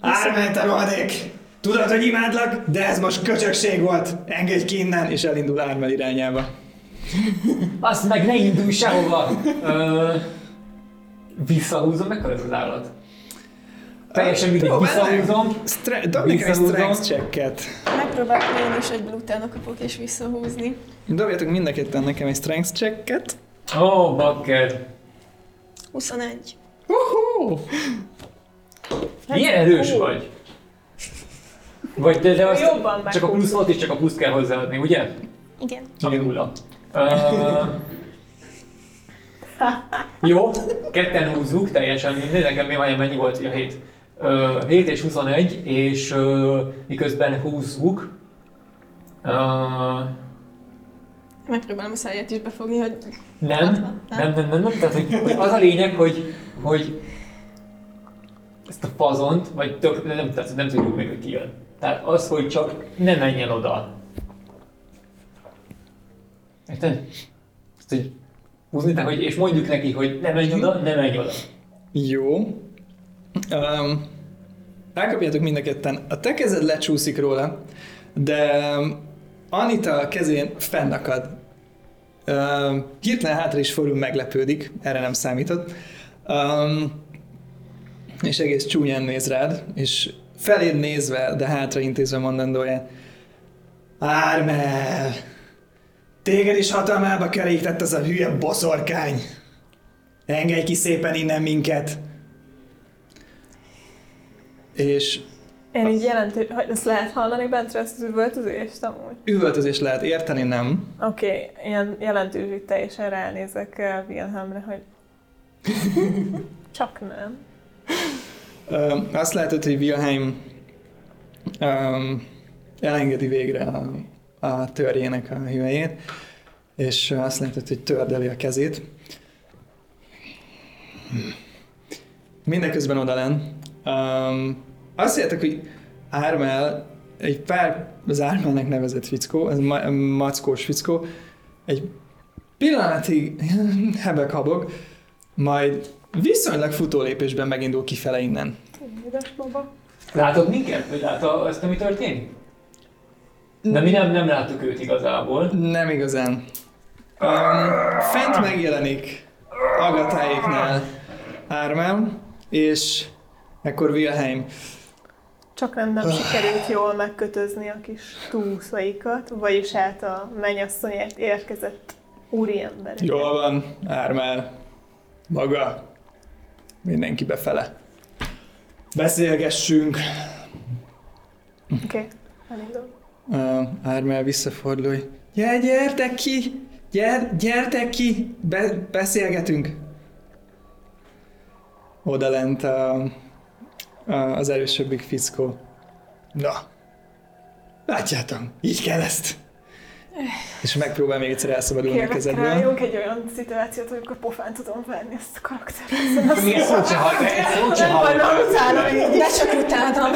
Ármel, te rohadék! Tudod, hogy imádlak, de ez most köcsökség volt! Engedj ki innen! És elindul Ármel irányába. Azt meg ne indulj sehova! Visszahúzom, mekkora az állat? Teljesen mindig visszahúzom. Dobj nekem egy strength checket. Megpróbálok én is egy blutánok kapok és visszahúzni. Dobjátok mind a ketten nekem egy strength checket. Ó, oh, bakker. huszonegy. Uhú! Milyen erős oh. vagy? Vagy de, de azt csak a plusz hat és csak a plusz kell hozzáadni, ugye? Igen. Ami nulla. Uh, Jó, ketten húzzuk, teljesen mindegy, nekem mi már mennyi volt, a hét. Uh, hét és huszonegy, és uh, miközben húzzuk. Uh, Megpróbálom a száját is befogni, hogy... Nem, nem, nem, nem, nem, nem. Tehát hogy, hogy az a lényeg, hogy, hogy ezt a fazont, vagy tök, nem, tehát nem tudjuk még, hogy ki jön. Tehát az, hogy csak ne menjen oda. Érted? Ezt, hogy húzni, tehát, hogy, és mondjuk neki, hogy ne menj oda, ne menj oda. Jó. Um, elkapjátok mind a ketten. A te kezed lecsúszik róla, de um, Anita kezén fennakad. Um, hirtelen hátra is fordul, meglepődik, erre nem számított. Um, és egész csúnyán néz rád, és feléd nézve, de hátra intézve mondandóját. Ármel! Téged is hatalmába kerített az a hülye boszorkány! Engedj ki szépen innen minket! És... Én így jelentő, hogy ezt lehet hallani bentről, ezt az üvöltözést amúgy? Üvöltözést lehet érteni, nem? Oké, okay, ilyen jelentős, hogy teljesen ránézek Wilhelmre, hogy... Csak nem. Ö, azt látod, hogy Wilhelm ö, elengedi végre a, a törjének a hüvelyét, és azt látod, hogy tördeli a kezét. Mindeközben odalent. Um, azt jeltek, hogy Ármel, egy pár, az Ármelnek nevezett fickó, ez ma, mackós fickó, egy pillanatig hebek-habog, majd viszonylag futólépésben megindul kifele innen. Édes baba. Látod minket? Vagy látod ezt, ami történik? De mi nem, nem láttuk őt igazából. Nem igazán. Um, fent megjelenik Agatáéknál Ármel, és ekkor Wilhelm. Csak nem, nem sikerült jól megkötözni a kis túszaikat, vagyis hát a mennyasszonyért érkezett úriember. Jól van, Ármel. Maga. Mindenki befele. Beszélgessünk. Oké, okay. Elindul. Uh, Ármel visszafordulj. Gyere, gyertek ki! Gyer, gyertek ki! Be- beszélgetünk! Oda lent a, a, az erősebbik fickó. Na, látjátom, így kell ezt! És megpróbál még egyszer elszabadulni a kezedből. Kérlek, egy olyan szituációt, amikor pofán tudom venni ezt a karakteret. Mi a szót se hallgatom? Szót se hallgatom. De csak utáltam.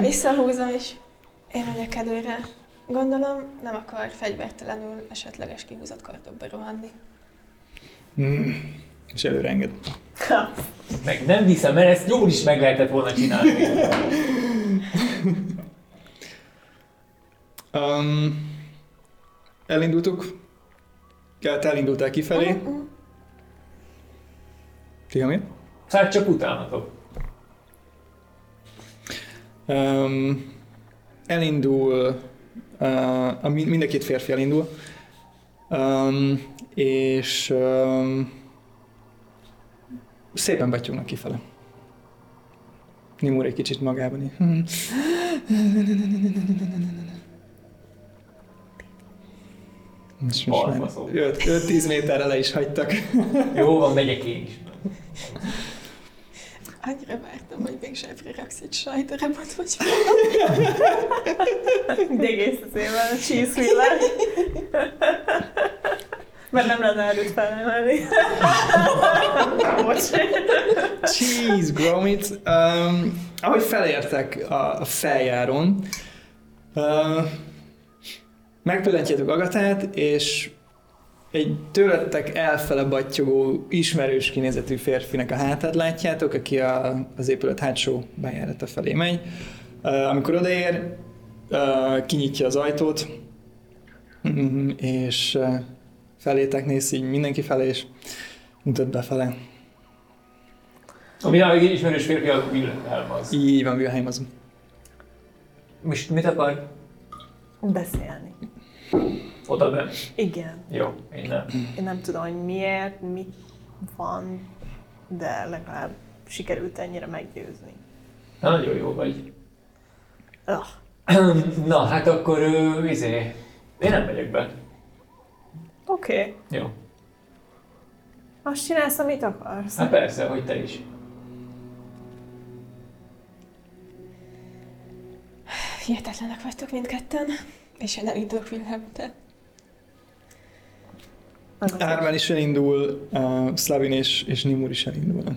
Visszahúzom, és én megyek előre. Gondolom, nem akar fegyvertelenül esetleges kihúzott kartokba rohanni. Mm. És előre enged. Meg nem hiszem, mert ezt jól is meg lehetett volna csinálni. Um, elindultuk. Te elindultál kifelé. Uh-huh. Ti, amit? Hát csak utánatok. Um, elindul, uh, a, mind a két férfi elindul. Um, és um, szépen betyúgnak kifele. Nimur egy kicsit magában így. öt-tíz méterre le is hagytak. Jó van, megyek én is. Annyira vártam, hogy még zsebre raksz egy sajtdarabot, vagy valami. De egész az évvel a csíszvillát. Mert nem lenne előtt felemelni. Cheese, gromit. Um, ahogy felértek a feljáron, uh, megpillantjátok Agatát, és egy tőletek elfele battyogó, ismerős kinézetű férfinek a hátát látjátok, aki a, az épület hátsó bejárata felé megy. Uh, amikor odaér, uh, kinyitja az ajtót, és uh, felétek néz így mindenki felé, és mutat befele. Ami egy ismerős férfi, az Wilhelm az. Így van, Wilhelm az. Most mit akar? Beszélni. Oda be? Igen. Jó, én nem. Én nem tudom, hogy miért, mit van, de legalább sikerült ennyire meggyőzni. Na, nagyon jó vagy. Öh. Na, hát akkor ő, izé, én nem megyek be. Oké. Okay. Jó. Azt csinálsz, amit akarsz. Hát persze, hogy te is. Hihetetlenek vagytok mindketten, és én elindulok Wilhelm-tel. Ármel is elindul, uh, Szlavin és, és Nimur is elindulnak.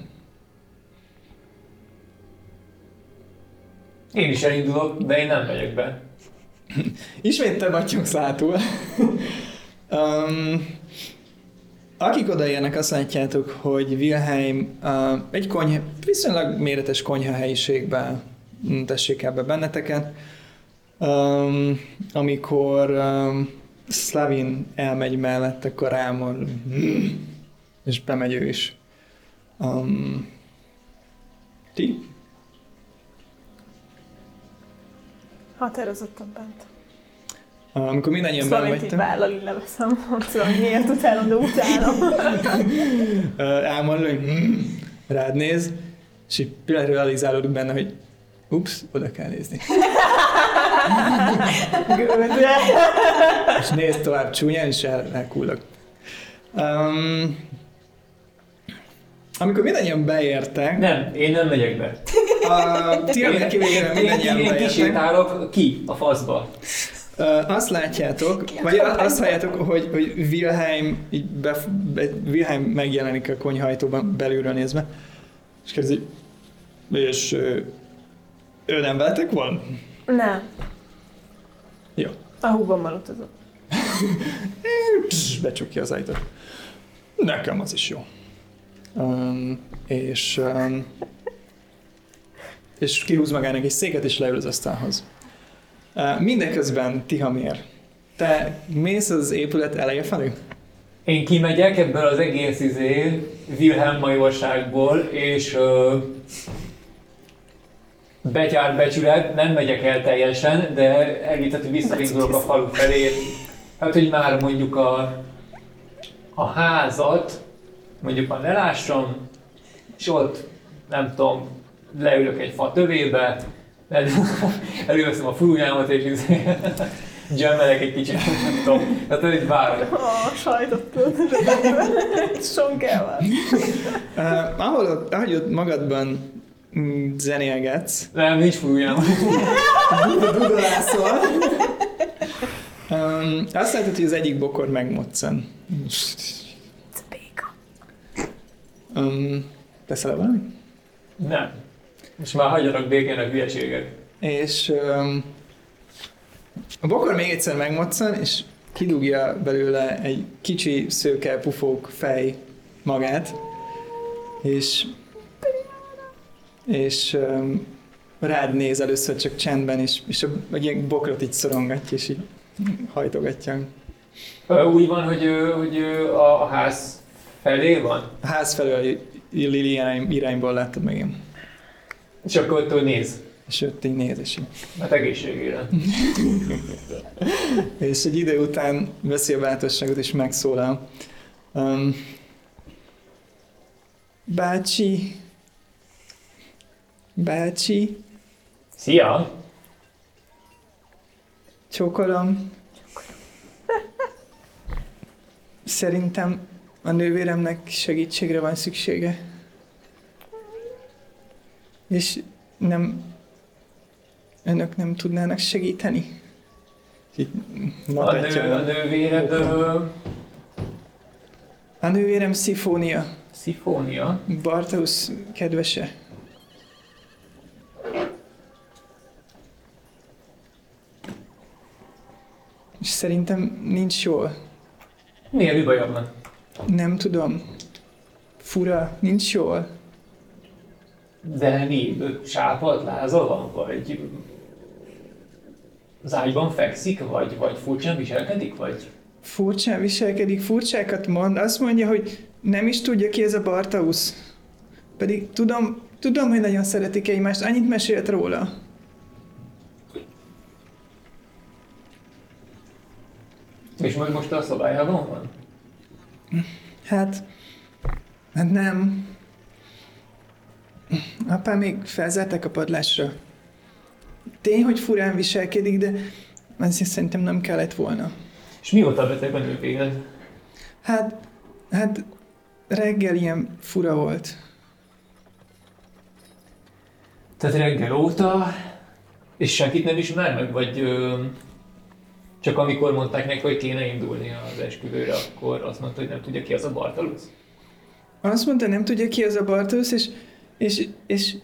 Én is elindulok, de én nem megyek be. Ismét te batyogsz hátul. um, akik odaérnek, azt látjátok, hogy Wilhelm uh, egy konyha, viszonylag méretes konyha helyiségben tessék ebbe benneteket. Um, amikor um, Szlavin elmegy mellett, akkor rámol, és bemegy ő is. Um, ti? Határozottan bent. Um, amikor mindannyian bemegy. Szlavint így vállal, így leveszem, hogy szóval miért utálom, de utálom. Elmondom, hogy rád néz, és így pillanatra realizálódik benne, hogy ups, oda kell nézni. És nézd tovább csúnyán, és el, elkullog. Um, Amikor mindannyian beértek... Nem, én nem megyek be. A, ti a kivégére mindannyian beértek. Én kisétálok ki a faszba. Azt látjátok, vagy azt halljátok, hogy, hogy Wilhelm, így be, be, Wilhelm megjelenik a konyhajtóban belülről nézve, és kérdezi, és ő nem veletek van? Nem. Jó. A húgban malutazott. Becsukja az ajtót. Nekem az is jó. Um, és, um, és kihúz magának egy széket, és leül az asztalhoz. Uh, mindeközben Tihamér, te mész az épület eleje felé? Én kimegyek ebből az egész izé Wilhelm majorságból, és uh, betyár becsület, nem megyek el teljesen, de elvitett, hogy visszavindulok a falu felé. Hát, hogy már mondjuk a, a házat, mondjuk már lelássam, és ott, nem tudom, leülök egy fa tövébe, előveszem a furúnyámat és gyömmelek egy kicsit, nem tudom. Tehát egy várom. Ah, sajtottad. Sonkával. uh, ahogy, ahogy magadban zenélgetsz. Nem, nincs furúnyám. Dudalászol. Um, azt látod, hogy az egyik bokor megmoccen. Ez béka. Um, teszel-e valamit? Nem. És már hagyjanak békén a hülyeségek. És um, a bokor még egyszer megmoccen, és kidugja belőle egy kicsi szőke pufók fej magát. És, és um, rád néz először csak csendben, és, és a, a ilyen bokrot így szorongatja, és így hajtogatja. Úgy van, hogy, hogy a ház felé van? A ház felől Lilian irányból láttad meg én. És akkor ott ő néz. És ott így néz, és így. Hát egészségére. És egy idő után veszi a bátorságot és megszólal. Um, bácsi. Bácsi. Szia. Csókolom. Szerintem a nővéremnek segítségre van szüksége. És nem... Önök nem tudnának segíteni? A, nő, a nővérem... A nővérem Szifónia. Szifónia? Bartosz kedvese. És szerintem nincs jól. Milyen mi baja van? Nem tudom. Fura, nincs jól. De mi? Sápadt láza van? Vagy az ágyban fekszik? Vagy, vagy furcsán viselkedik? Vagy? Furcsán viselkedik, furcsákat mond. Azt mondja, hogy nem is tudja ki ez a Bartausz. Pedig tudom, tudom, hogy nagyon szeretik egymást. Annyit mesélt róla. És majd most a szobájában van? Hát... Hát nem. Apám még felzárták a padlásra. Tény, hogy furán viselkedik, de azért szerintem nem kellett volna. És mióta beteg a nővéged? Hát... Hát... Reggel ilyen fura volt. Tehát reggel óta... És senkit nem ismer meg, vagy... Ö... Csak amikor mondták neki, hogy kéne indulni az esküvőre, akkor azt mondta, hogy nem tudja ki az a Bartosz. Azt mondta, nem tudja ki az a Bartosz, és, és, és,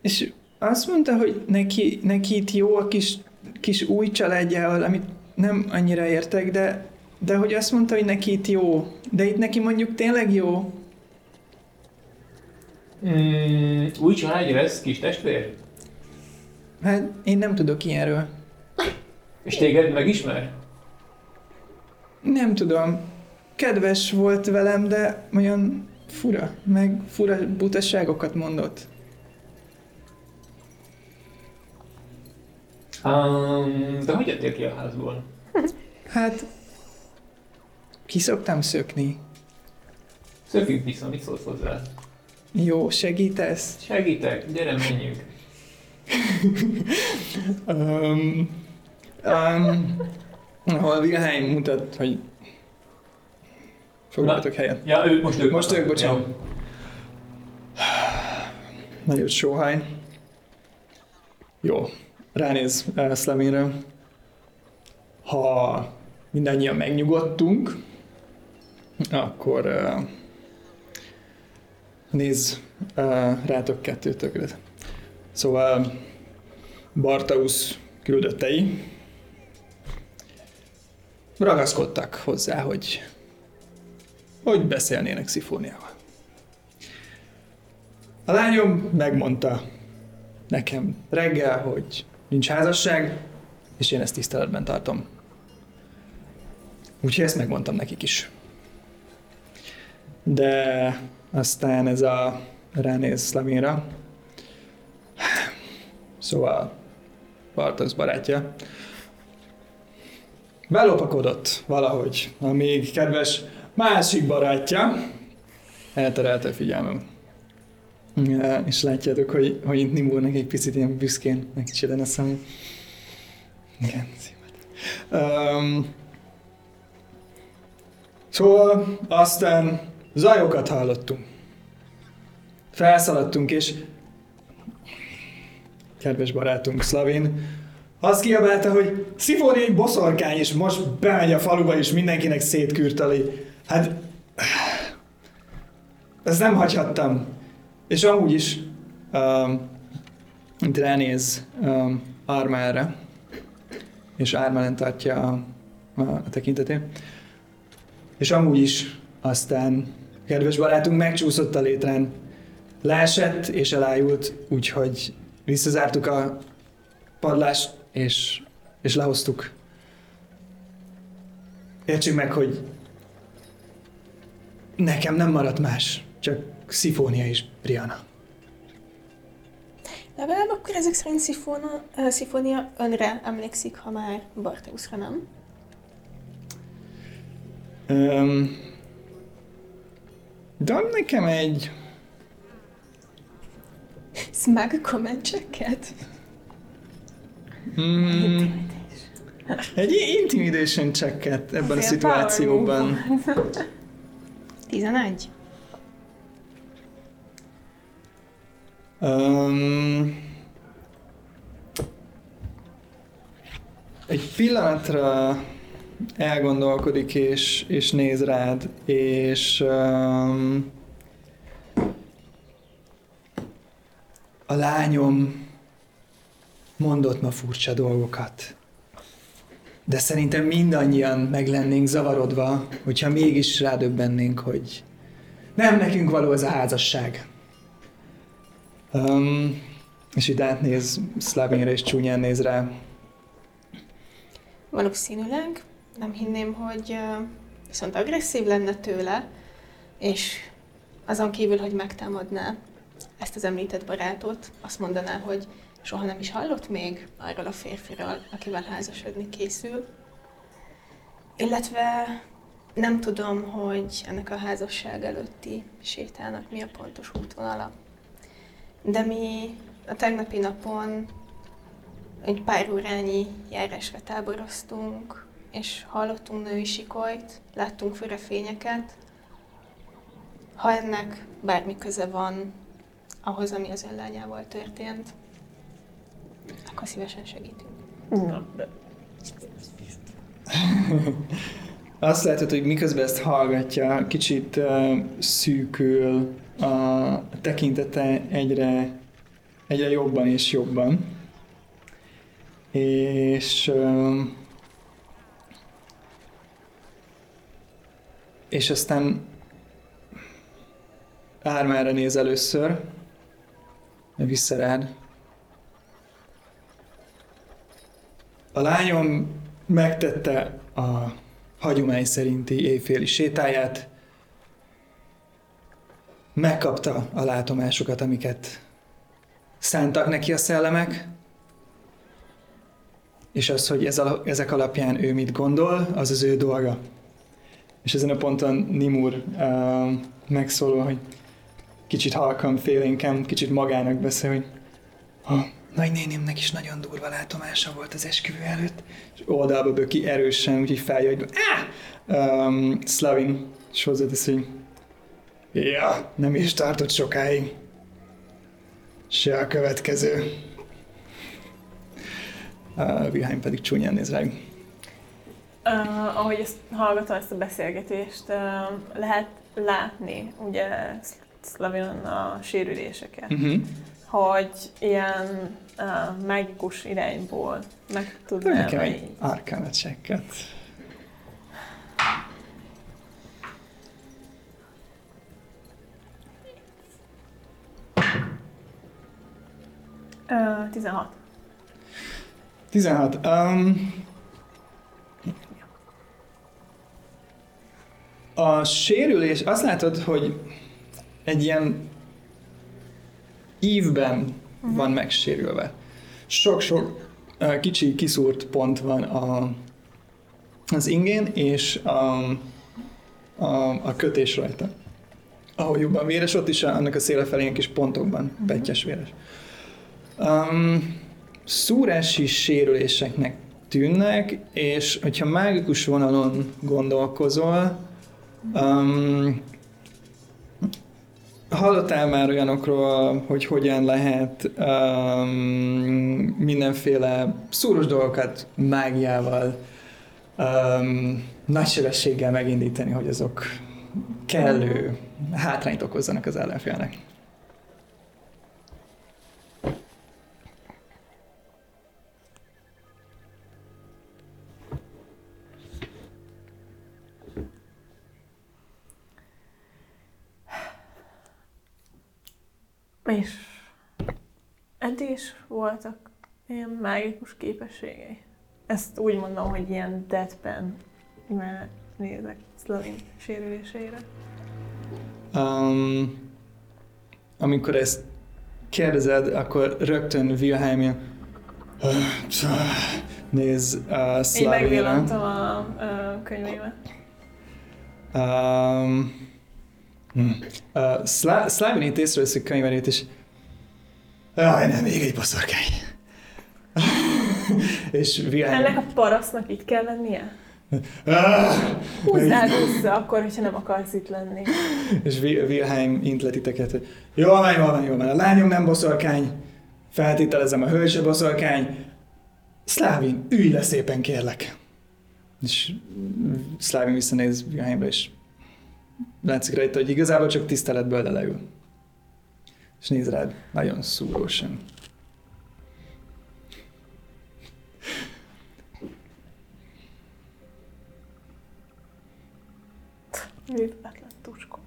és azt mondta, hogy neki, neki itt jó a kis, kis új családjával, amit nem annyira értek, de, de hogy azt mondta, hogy neki itt jó. De itt neki mondjuk tényleg jó. Mm, új családja lesz, kis testvér? Hát én nem tudok ilyenről. És téged megismer? Nem tudom. Kedves volt velem, de olyan fura, meg fura butaságokat mondott. Um, de hogy jöttél ki a házból? Hát... Ki szoktam szökni. Szökjük vissza, mit szólsz hozzá? Jó, segítesz? Segítek, gyere, menjünk. um... Um, ahol Wilhelm mutat, hogy foglaltok helyet. Ja, ő most ők. Most ők, bocsánat. Nagyon sóhány. Jó, ránéz Szlavinre. Ha mindannyian megnyugodtunk, akkor uh, nézz uh, rátok kettőtökre. Szóval Bartosz küldöttei ragaszkodtak hozzá, hogy, hogy beszélnének Szifóniával. A lányom megmondta nekem reggel, hogy nincs házasság, és én ezt tiszteletben tartom. Úgyhogy ezt megmondtam nekik is. De aztán ez a ránéz Szlavinra. Szóval Bartosz barátja belopakodott valahogy a még kedves másik barátja. Elterelte figyelmem. Ja, és látjátok, hogy, hogy itt Nimurnak egy picit ilyen büszkén megcsiden a szám. Igen, szívet. Um, szóval aztán zajokat hallottunk. Felszaladtunk, és kedves barátunk Szlavin azt kiabálta, hogy Szifónia egy boszorkány, és most bemegy a faluba, és mindenkinek szétkürteli. Hát... ezt nem hagyhattam. És amúgy is um, itt ránéz um, Ármelre, és Ármelen tartja a, a, a tekintetét. És amúgy is aztán kedves barátunk megcsúszott a létrán, leesett és elájult, úgyhogy visszazártuk a padlást és, és lehoztuk. Értsük meg, hogy nekem nem maradt más, csak Szifónia és Brianna. Legalább akkor ezek szerint Szifónia, uh, Szifónia önre emlékszik, ha már Bartoszra nem? Um, Dom nekem egy... Smug kommentseket? Mm, egy intimidation checket ebben a szituációban. tizenegy. Um, egy pillanatra elgondolkodik és, és néz rád, és um, a lányom mondott ma furcsa dolgokat, de szerintem mindannyian meg lennénk zavarodva, hogyha mégis rádöbbennénk, hogy nem nekünk való ez a házasság. Um, és itt átnéz Szlavinra, és csúnyán néz rá. Valószínűleg. Nem hinném, hogy uh, viszont agresszív lenne tőle, és azon kívül, hogy megtámadná ezt az említett barátot, azt mondaná, hogy soha nem is hallott még arról a férfiről, akivel házasodni készül. Illetve nem tudom, hogy ennek a házasság előtti sétának mi a pontos útvonala. De mi a tegnapi napon egy pár órányi járásra táboroztunk, és hallottunk női sikolyt, láttunk fürefényeket. Ha ennek bármi köze van ahhoz, ami az ön lányával történt, akkor szívesen segítünk. Na, de... Azt látod, hogy miközben ezt hallgatja, kicsit uh, szűkül a tekintete egyre, egyre jobban és jobban. És... Uh, és aztán Ármára néz először, vissza rád. A lányom megtette a hagyomány szerinti éjféli sétáját, megkapta a látomásokat, amiket szántak neki a szellemek, és az, hogy ez al- ezek alapján ő mit gondol, az az ő dolga. És ezen a ponton Nimur uh, megszólal, hogy kicsit halkan, félénken, kicsit magának beszél, hogy a nagynénémnek is nagyon durva látomása volt az esküvő előtt, és oldalba böki erősen, úgyhogy feljagyva, áh! Um, Szlavin, és hozzátesz, hogy ja, nem is tartott sokáig. Se a következő. Uh, Wilhelm pedig csúnyán néz rájuk. Uh, ahogy ezt hallgatom, ezt a beszélgetést, uh, lehet látni, ugye, Szlavinon a sérüléseket, uh-huh. hogy ilyen uh, mágikus irányból meg tudnám... Nekem egy arcana checket. Uh, tizenhat. tizenhat. Um, a sérülés, azt látod, hogy egy ilyen ívben uh-huh. van megsérülve. Sok-sok uh, kicsi kiszúrt pont van a, az ingén és a, a, a kötés rajta. Ahogy jobban véres, ott is annak a széle felén kis pontokban uh-huh. pettyes véres. Um, szúrási sérüléseknek tűnnek, és hogyha mágikus vonalon gondolkozol, um, hallottál már olyanokról, hogy hogyan lehet um, mindenféle szúros dolgokat mágiával, um, nagy sebességgel megindítani, hogy azok kellő hátrányt okozzanak az ellenfélnek. És eddig is voltak ilyen mágikus képességei. Ezt úgy mondom, hogy ilyen deadpan, mert nézek Szlavin sérüléseire. Um, amikor ezt kérdezed, akkor rögtön Wilhelm ilyen néz uh, Szlavinra. Én megvillantam a, a könyvémet. Um, Hmm. Uh, Szlá- Szlávin itt észreveszik könyvelét, és jaj, nem, még egy boszorkány. és Wilhelm... Ennek a parasznak itt kell lennie? Húzzál vissza akkor, hogyha nem akarsz itt lenni. és Wilhelm intletiteket, hogy jól van, jól van, jól van, a lányom nem boszorkány, feltételezem a hölgy se boszorkány, Szlávin, ülj le szépen, kérlek. És Szlávin visszanéz Wilhelmre, és látszik rajta, hogy igazából csak tiszteletből leül. És nézd rád, nagyon szúrósan. Művetlen tuskó.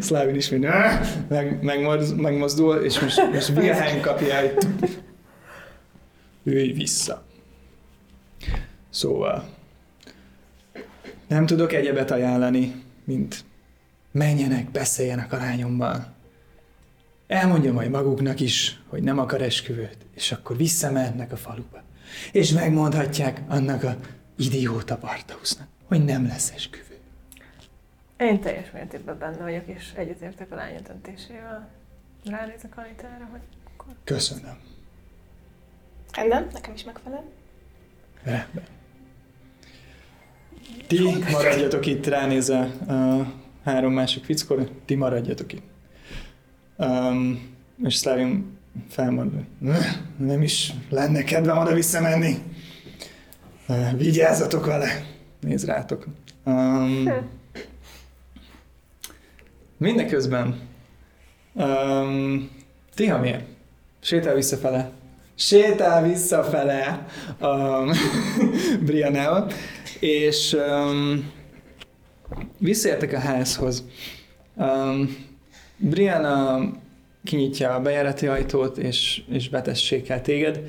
Szlávin is mind meg, megmozdul, és most, most Wilhelm kapja itt. Ülj vissza. Szóval... Nem tudok egyebet ajánlani, mint menjenek, beszéljenek a lányommal. Elmondja majd maguknak is, hogy nem akar esküvőt, és akkor visszamehetnek a faluba. És megmondhatják annak a idióta Bartosznak, hogy nem lesz esküvő. Én teljes mértékben benne vagyok, és egyetértek a lánya döntésével. Ránézek Anitára, hogy akkor... Köszönöm. Rendben, nekem is megfelel. Rendben. Ti maradjatok itt, ránézel a három másik fickóra, ti maradjatok itt. Um, és Szlávin felmondva, nem is lenne kedvem oda visszamenni. Uh, vigyázzatok vele! Nézz rátok. Um, mindeközben um, Tihamér sétál visszafele. Sétál visszafele um, Briannával. És um, visszaértek a házhoz. Um, Brianna kinyitja a bejárati ajtót, és, és betessékel téged.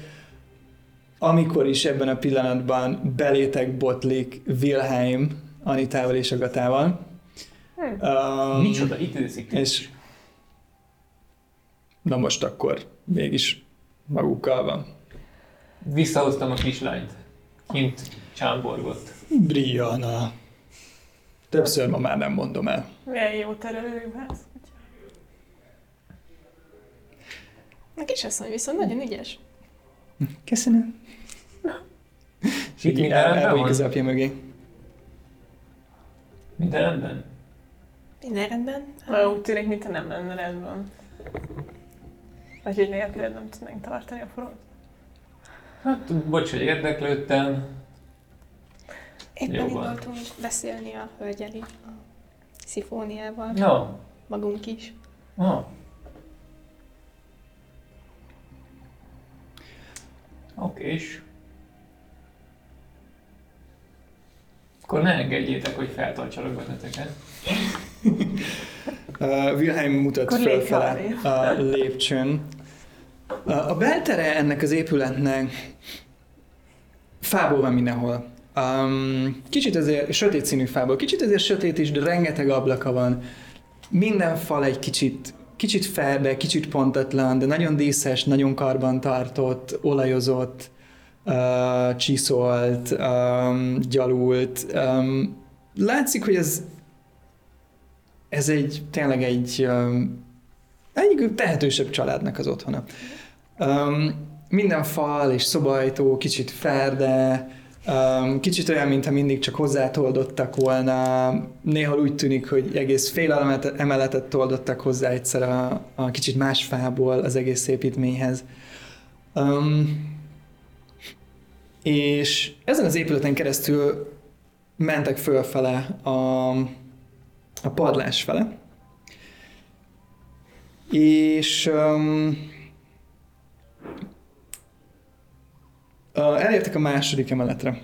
Amikor is ebben a pillanatban belétek botlik Wilhelm, Anitával és Agatával. Um, Micsoda időzik. És... Na most akkor mégis magukkal van. Visszahoztam a kislányt. Kint csámborgott. Brianna. Többször ma már nem mondom el. Milyen jó terelő vász. A kisasszony viszont nagyon ügyes. Köszönöm. És itt minden rendben van? Elbújik az apja mögé. Minden rendben? Minden rendben? Már úgy tűnik, mintha nem lenne rendben. Vagy hogy nélküled nem tudnánk tartani a forrót. Hát, bocs, hogy érdeklődtem. Éppen indultunk beszélni a hölgyel itt, a Szifóniával. No. Magunk is. No. Okés. Akkor ne engedjétek, hogy feltartsalak benneteket. uh, Wilhelm mutat fölfele a lépcsőn. A beltere ennek az épületnek fából van mindenhol. Um, kicsit azért sötét színű fából, kicsit azért sötét is, de rengeteg ablaka van. Minden fal egy kicsit, kicsit felbe, kicsit pontatlan, de nagyon díszes, nagyon karbantartott, olajozott, uh, csiszolt, um, gyalult. Um, látszik, hogy ez, ez egy, tényleg egy um, egyik tehetősebb családnak az otthona. Um, minden fal és szobaajtó, kicsit ferde, um, kicsit olyan, mintha mindig csak hozzátoldottak volna. Néha úgy tűnik, hogy egész fél emeletet toldottak hozzá egyszer a, a kicsit más fából az egész építményhez. Um, és ezen az épületen keresztül mentek fölfele a, a padlás fele. És um, elértek a második emeletre.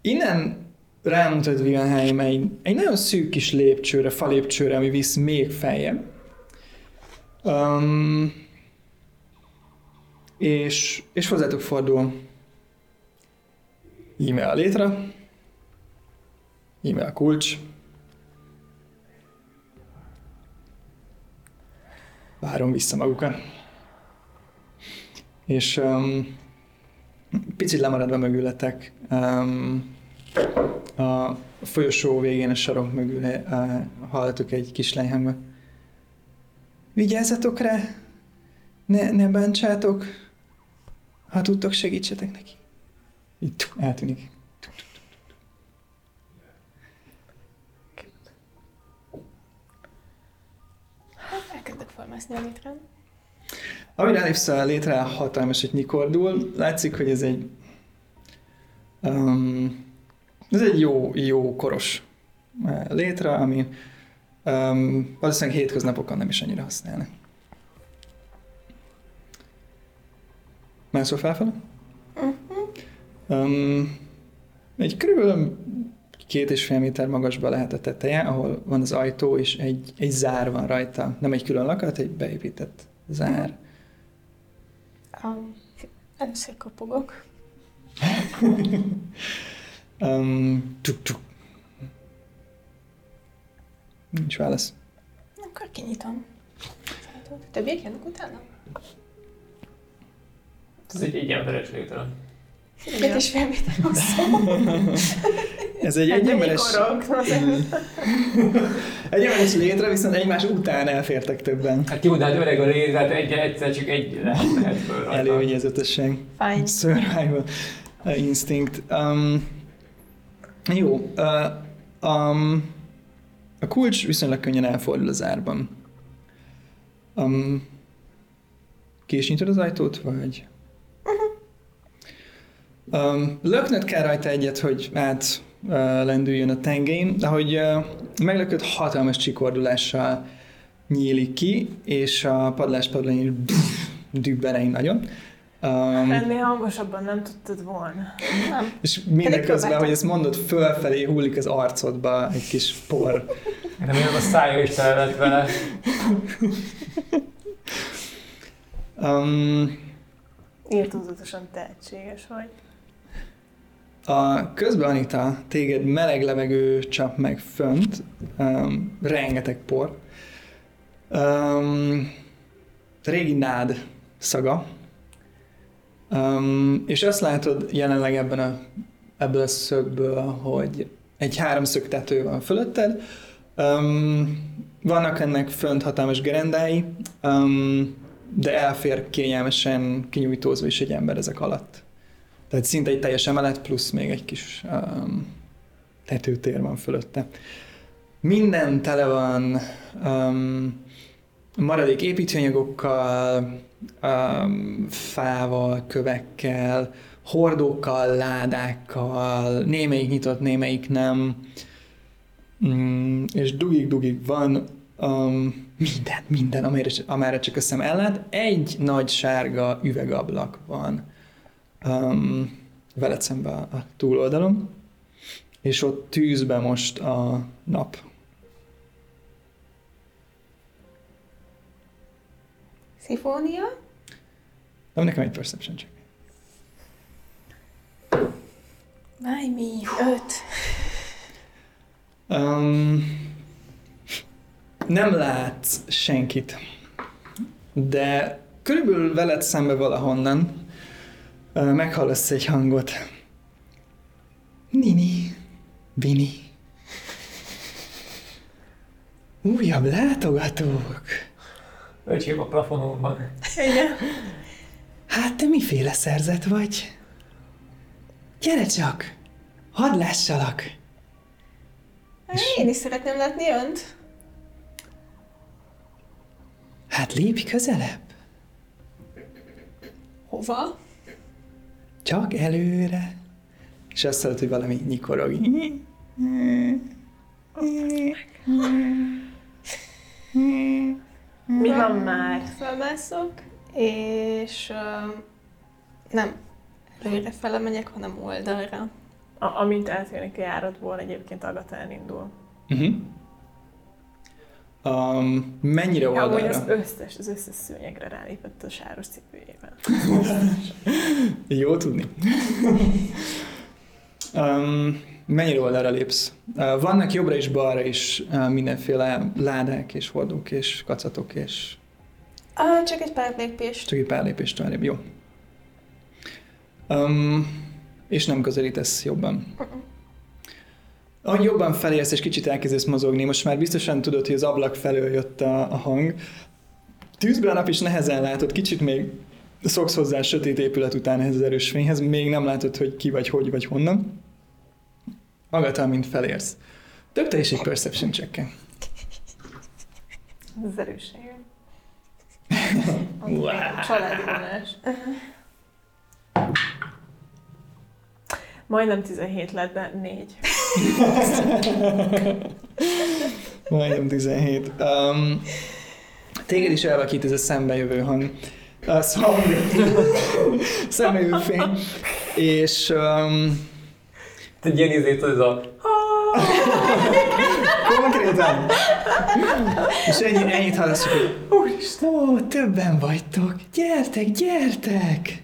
Innen rámutat Wilhelm egy, egy nagyon szűk kis lépcsőre, falépcsőre, ami visz még feljebb. Um, és, és hozzátok fordul. Íme a létre, íme a kulcs. Várom vissza magukat. És um, picit lemaradva mögületek um, a folyosó végén a sarok mögül uh, hallatok egy kislány hangba. Vigyázzatok rá, ne, ne bántsátok, ha tudtok, segítsetek neki. Itt eltűnik. Létre. Amire elépsz a létre, hatalmas, hogy nyikordul. Látszik, hogy ez egy um, ez egy jó, jó koros létre, ami um, valószínűleg hétköznapokon nem is annyira használnak. Mászol felfele? Uh-huh. Um, egy körülbelül két és fél méter magasba lehet a teteje, ahol van az ajtó, és egy, egy zár van rajta. Nem egy külön lakat, egy beépített zár. Um, Először kopogok. um, tuk-tuk. Nincs válasz. Akkor kinyitom. Többiek jönnek utána? Ez egy egy emberes létre. Két és fél méter hosszú. Ez egy egyemeres egy létre, viszont egymás után elfértek többen. Hát jó, de hát öreg a létre, hát egy, egyszer csak egy lehet föl rajta. Elővigyázatosan. Fine. Survival instinct. Um, jó. Uh, um, a kulcs viszonylag könnyen elfordul a zárban. Um, ki is nyitod az ajtót, vagy? Um, löknöd kell rajta egyet, hogy át uh, lendüljön a tengelyén, de hogy uh, meglököd, hatalmas csikordulással nyílik ki, és a padlás padlón dübbenei nagyon. Um, Ennél hangosabban nem tudtad volna. Nem. És mindeközben, hogy ezt mondod, fölfelé hullik az arcodba egy kis por. Remélem a szája is tele lett vele. um, Írtózatosan tehetséges vagy. A közben, Anita, téged meleg levegő csap meg fönt, um, rengeteg por. Um, régi nád szaga. Um, és azt látod jelenleg ebben a, ebből a szögből, hogy egy háromszög tető van fölötted. Um, vannak ennek fönt hatalmas gerendái. Um, de elfér kényelmesen kinyújtózva is egy ember ezek alatt. Tehát szinte egy teljes emelet, plusz még egy kis um, tetőtér van fölötte. Minden tele van um, maradék építőanyagokkal, um, fával, kövekkel, hordókkal, ládákkal, némelyik nyitott, némelyik nem, mm, és dugig-dugig van um, minden, minden, amire, amire csak a szem ellát. Egy nagy sárga üvegablak van um, veled szemben a túloldalon, és ott tűzbe most a nap. Szifónia? Nem, nekem egy perception check. Máj mi, öt. Um, nem látsz senkit, de körülbelül veled szembe valahonnan uh, meghallasz egy hangot. Nini, Bini. Újabb látogatók. Öcsébb a plafonokban. Igen. Hát te miféle szerzet vagy? Gyere csak! Hadd lássalak! Hát, én is szeretném látni önt. Hát lépj közelebb. Hova? Csak előre. És azt hallod, hogy valami nyikorog. Mi van már? Felmászok, és uh, nem előre fele megyek, hanem oldalra. A- amint eltérnek a járatból, egyébként Agatha elindul. Uh-huh. Um, mennyire oldalra? Ja, az összes, az összes szőnyegre rálépett a sáros cipőjével. Jó tudni. Um, mennyire oldalra lépsz? Uh, vannak jobbra és balra is uh, mindenféle ládák és hordók és kacatok és... Ah, csak egy pár lépést. Csak egy pár lépést tovább, jó. Um, és nem közelítesz jobban. Uh-uh. Ahogy jobban felérsz és kicsit elkezdesz mozogni, most már biztosan tudod, hogy az ablak felől jött a, a hang. Tűzben a nap is nehezen látod, kicsit még szoksz hozzá a sötét épület után ehhez az erős fényhez, még nem látod, hogy ki vagy, hogy vagy honnan. Agatha, mint felérsz. Tök te is egy perception check-en. Ez erősségem. Családi vonás. Majdnem tizenhét lett, de négy. Majdnem tizenhét. Um, téged is elvakít ez a szembejövő hang. Szembejövő fény. És... Um, te gyenizét az a... Konkrétan. És ennyi, ennyit hallasz, hogy úristen, ó, többen vagytok. Gyertek, gyertek!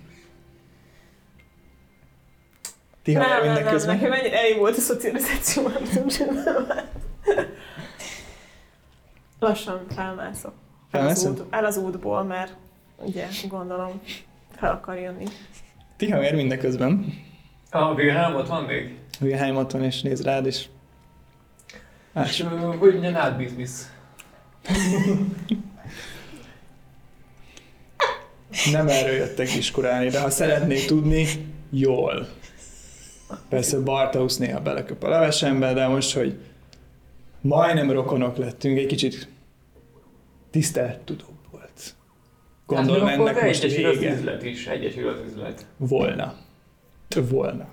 Ti hallja mindeközben. Nekem ennyi elég volt a szocializáció, nem tudom. Lassan felmászok. Felmászok? El, el az útból, mert ugye gondolom fel akar jönni. Ti hallja mindeközben. A Wilhelm ott van még? Wilhelm ott van, és néz rád, és... Ás. És úgy mondjam, átbíz-bíz. Nem erről jöttek diskurálni, de ha szeretnék tudni, jól. Persze Bartosz néha beleköp a levesembe, de most, hogy majdnem rokonok lettünk, egy kicsit tisztelt tudóbb volt. Gondolom hát, ennek most vége. Egyesül az üzlet is, egyesül az üzlet. Volna. Volna.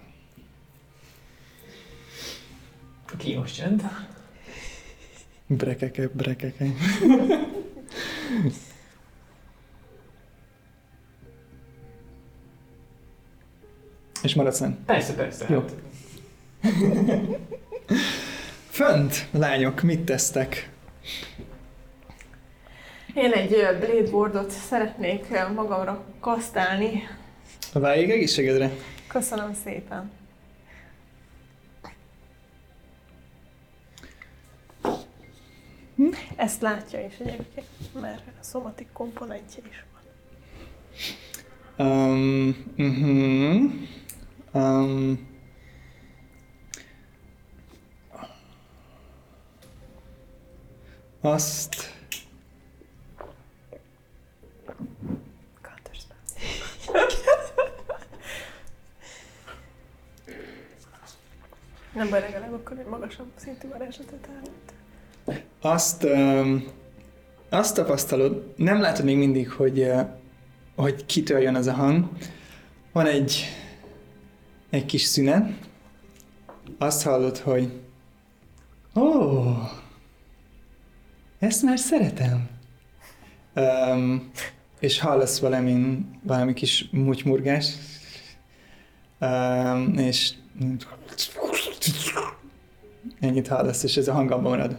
Kínos csend. Brekeke, brekeke. És maradsz fenn? Persze, persze. Jó. Fönt, lányok, mit tesztek? Én egy bladeboardot szeretnék magamra kasztálni. Váljék egészségedre. Köszönöm szépen. Hm? Ezt látja is egyébként, mert a szomatik komponentje is van. Um, uh-huh. um. Azt... Nem baj, legalább akkor egy magasabb szintű varázslatot állít. azt, um, azt tapasztalod, nem látod még mindig, hogy, uh, hogy kitől jön ez a hang. Van egy, egy kis szünet, azt hallod, hogy ó, oh, ezt már szeretem. Um, és hallasz valami, valami kis mutymurgást, um, és ennyit hallasz, és ez a hang abban marad.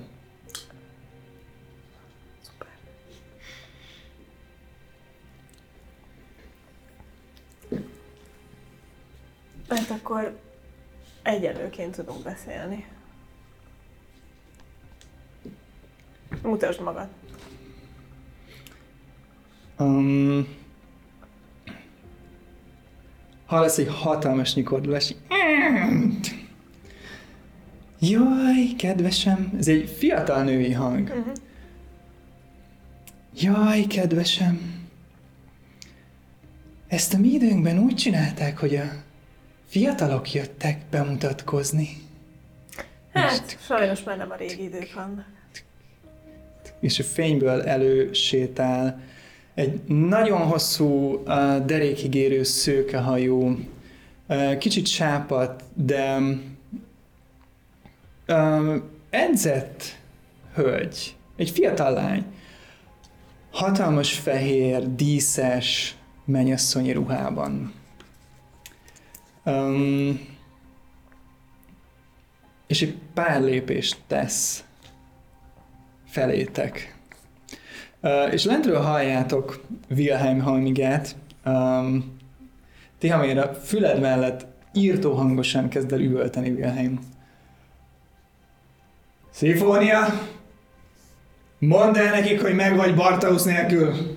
Szuper. Hát akkor egyenlőként tudunk beszélni. Mutasd magad. Um, hallasz egy hatalmas nyikordulási. Jaj, kedvesem, ez egy fiatal női hang. Uh-huh. Jaj, kedvesem. Ezt a mi időnkben úgy csinálták, hogy a fiatalok jöttek bemutatkozni. Hát, sajnos már nem a régi idők vannak. És a fényből elősétál egy nagyon hosszú, derékig érő szőkehajú, kicsit sápat, de edzett hölgy, egy fiatal lány, hatalmas fehér, díszes mennyasszonyi ruhában. Um, és egy pár lépést tesz felétek. Uh, és lentről halljátok Wilhelm hangját. Um, Tihaméra füled mellett írtó hangosan kezd el üvölteni Wilhelm. Szifónia! Mondd el nekik, hogy meg vagy Bartosz nélkül!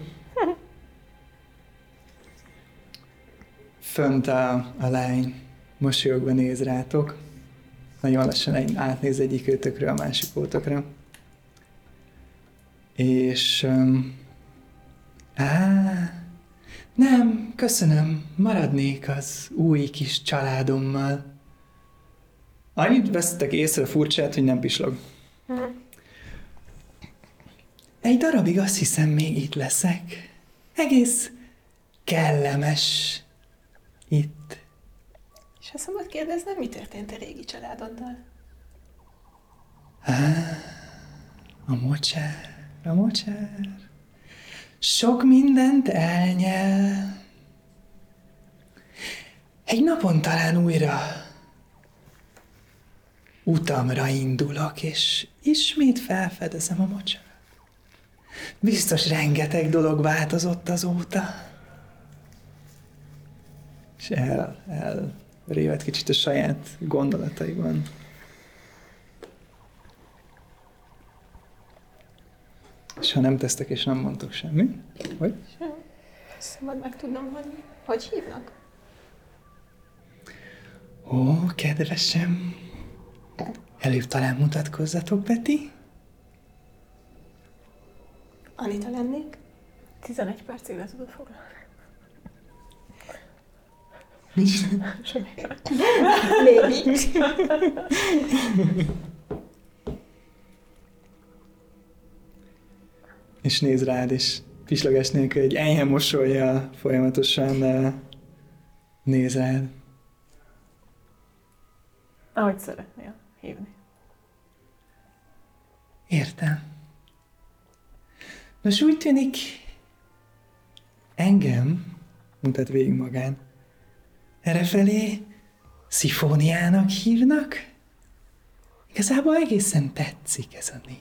Fönt a, a lány mosolyogva néz rátok. Nagyon lassan átnéz egyik őtökről a másik ótokra. És... Um, áh, nem, köszönöm, maradnék az új kis családommal. Annyit vesztek észre furcsát, hogy nem pislog. Egy darabig azt hiszem, még itt leszek. Egész kellemes itt. És ha szabad kérdeznem, mi történt a régi családoddal? Ah, a mocsár, a mocsár. Sok mindent elnyel. Egy napon talán újra utamra indulok, és ismét felfedezem a mocsát. Biztos rengeteg dolog változott azóta. És el, el réved kicsit a saját gondolataiban. És ha nem tesztek és nem mondtok semmit, hogy? Sem. Szabad meg tudnom, hogy hogy hívnak? Ó, kedvesem. Előbb talán mutatkozzatok, Beti. Anita lennék. tizenegy percig le tudod foglalni. Nincs. Semmi. Még nincs. És néz rád, és pislogás nélkül egy enyhe mosollyal folyamatosan néz rád. Ahogy szeretnél hívni. Értem. Nos, úgy tűnik, engem, mutat végig magán, errefelé Szifóniának hívnak. Igazából egészen tetszik ez a név.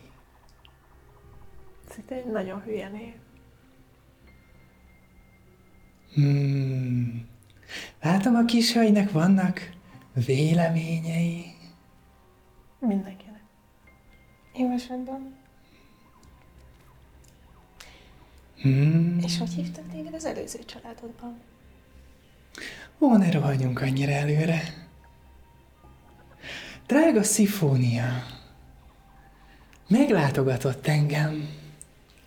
Ez egy nagyon hülye név. Hmm. Látom, a kis hölgynek vannak véleményei. Mindenkinek. Én vasodban. Hmm. És hogy hívtak téged az előző családodban? Ó, ne rohanjunk annyira előre. Drága Szifónia, meglátogatott engem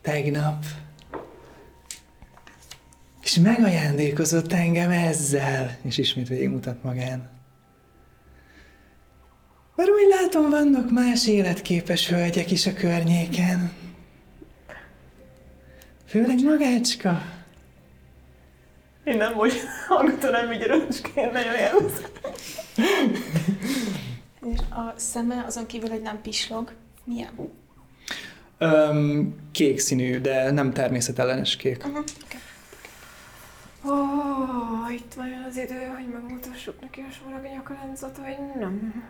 tegnap, és megajándékozott engem ezzel, és ismét végigmutat magán. Mert úgy Látom, vannak más életképes hölgyek is a környéken. Főleg magácska. Én nem vagyok, hallgatom, nem így röcsként, nagyon élvezem. És a szeme azon kívül, hogy nem pislog, milyen? Öm, kék színű, de nem természetellenes kék. Uh-huh. Okay. Oh, itt vajon az idő, hogy megmutassuk neki a sorag nyakaláncot, vagy nem?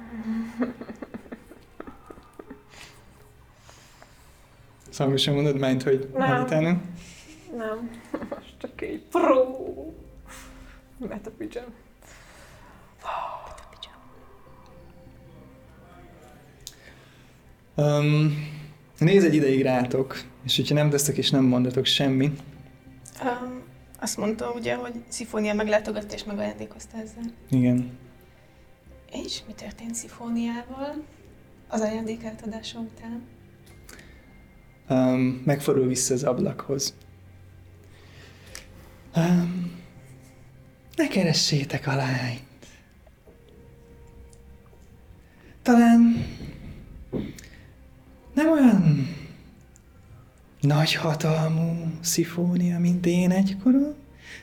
Szóval mi sem mondod mind, hogy hallítálni? Nem, most csak így pró! Metapicsen. Metapicsen. Um, nézz egy ideig rátok, és hogyha nem tesztek és nem mondatok semmi. Um, azt mondta ugye, hogy Szifónia meglátogatta és megajándékozta ezzel. Igen. És mi történt Szifóniával az ajándékátadása után? Um, megfordul vissza az ablakhoz. Um, ne keressétek a lányt. Talán nem olyan nagy hatalmú Szifónia, mint én egykorom,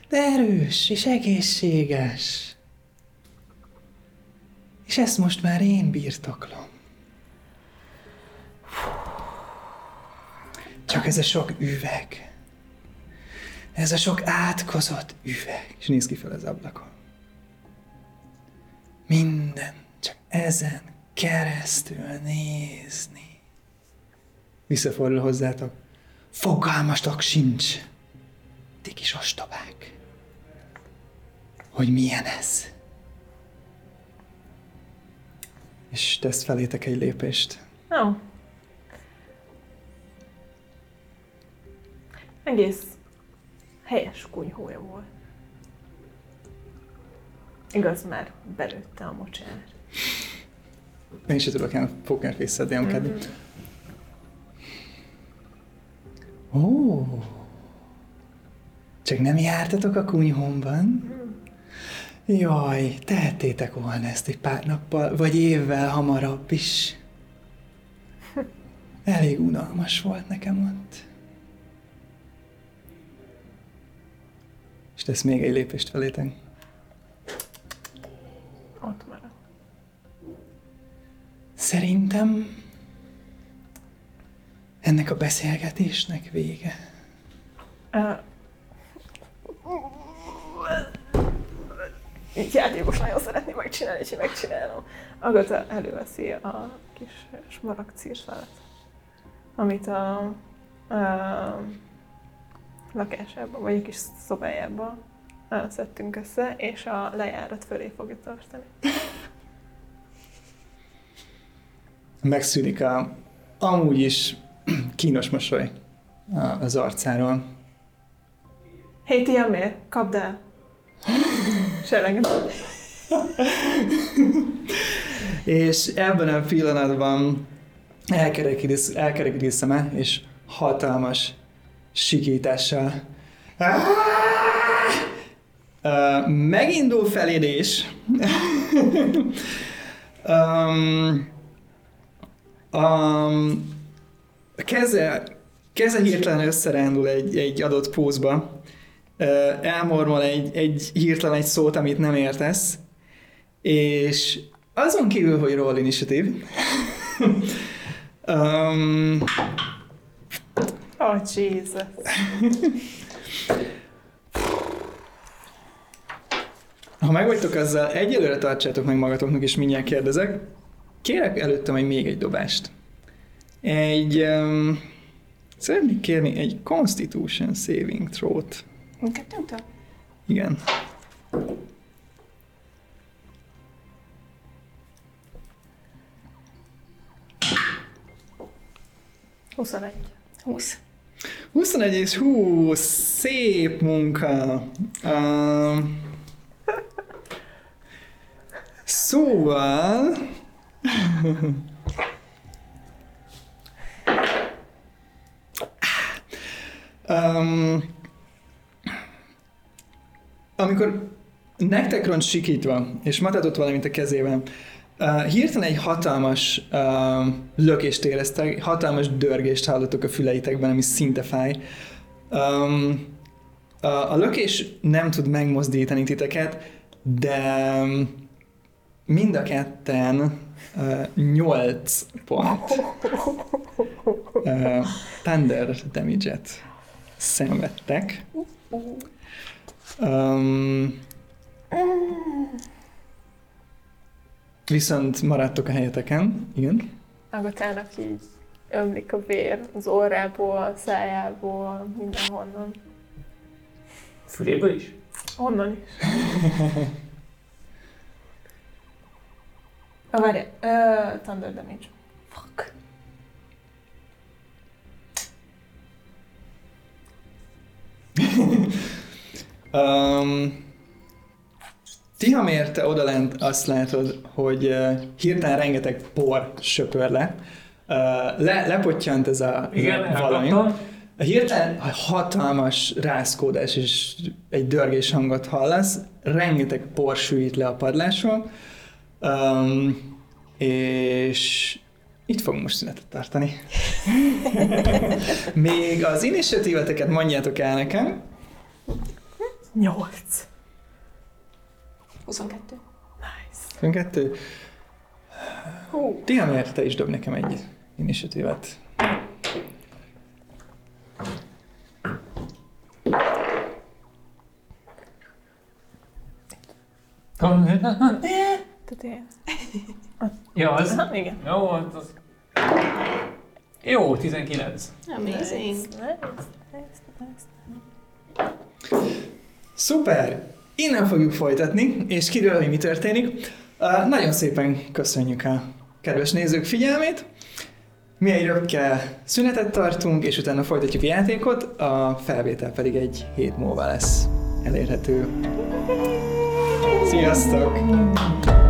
de erős és egészséges. És ezt most már én birtoklom. Csak ez a sok üveg. Ez a sok átkozott üveg. És néz ki fel az ablakon. Minden csak ezen keresztül nézni. Visszafordul hozzátok. Fogalmastok sincs. Ti kis ostobák. Hogy milyen ez. És tesz felétek egy lépést. Oh. Egész helyes kunyhója volt. Igaz, már belőtte a mocsár. Én se tudok ilyen pókerfészedni, amkedni. Mm-hmm. Ó! Csak nem jártatok a kunyhomban? Mm. Jaj, tehettétek volna ezt egy pár nappal, vagy évvel hamarabb is. Elég unalmas volt nekem ott. És tesz még egy lépést felétek. Ott már. Szerintem ennek a beszélgetésnek vége. Uh, így játékos nagyon szeretném megcsinálni, és megcsinálom. Agata előveszi a kis smaragd círfalat, amit a... a lakásába, vagy egy kis szobájába szedtünk össze, és a lejárat fölé fogja tartani. Megszűnik a amúgy is kínos mosoly az arcáról. Hé, ti miért? Kapd el! Sereget. És ebben a pillanatban elkerekít a szeme, és hatalmas sikítással. Uh, megindul felédés. um, um, keze, keze hirtelen összerándul egy, egy adott pózba. Uh, elmormol egy, egy hirtelen egy szót, amit nem értesz. És azon kívül, hogy roll initiatív. um, Oh, Jesus. Ha megvagytok azzal, egyelőre tartsátok meg magatoknak, és mindjárt kérdezek. Kérek előttem egy még egy dobást. Egy... Um, szeretnék kérni egy Constitution Saving Throw-t. Mindkettőnktől? Igen. huszonegy. húsz. huszonegy és húsz, szép munka! Uh, szóval... um, amikor nektek roncs sikítva, és matatott valamit a kezében, Uh, hirtelen egy hatalmas uh, lökést éreztek, hatalmas dörgést hallottok a füleitekben, ami szinte fáj. Um, a, a lökés nem tud megmozdítani titeket, de mind a ketten nyolc uh, pont uh, thunder damage-et szenvedtek. Um, Viszont maradtok a helyeteken, igen. Agatának így ömlik a vér az orrából, a szájából, mindenhonnan. Füléből is? Honnan is. ah, várj, uh, thunder damage. Fuck. um, Tihamért odalent azt látod, hogy uh, hirtelen rengeteg por söpör le. Uh, le lepottyant ez a Igen, valami. Hirtelen hatalmas rázkódás és egy dörgés hangot hallasz. Rengeteg por süllyed le a padlásról. Um, és itt fogunk most szünetet tartani. Még az initiatíveteket mondjátok el nekem. Nyolc. huszonkettő. Nice. huszonkettő. Hú. Tihamért, te is dob nekem egy initiatívet. Ja, az? Igen. Jó, az... Jó, tizenkilenc. Amazing. Szuper! Innen fogjuk folytatni, és kiderül, hogy mi történik. Uh, nagyon szépen köszönjük a kedves nézők figyelmét. Mi egy röpke szünetet tartunk, és utána folytatjuk a játékot, a felvétel pedig egy hét múlva lesz elérhető. Sziasztok!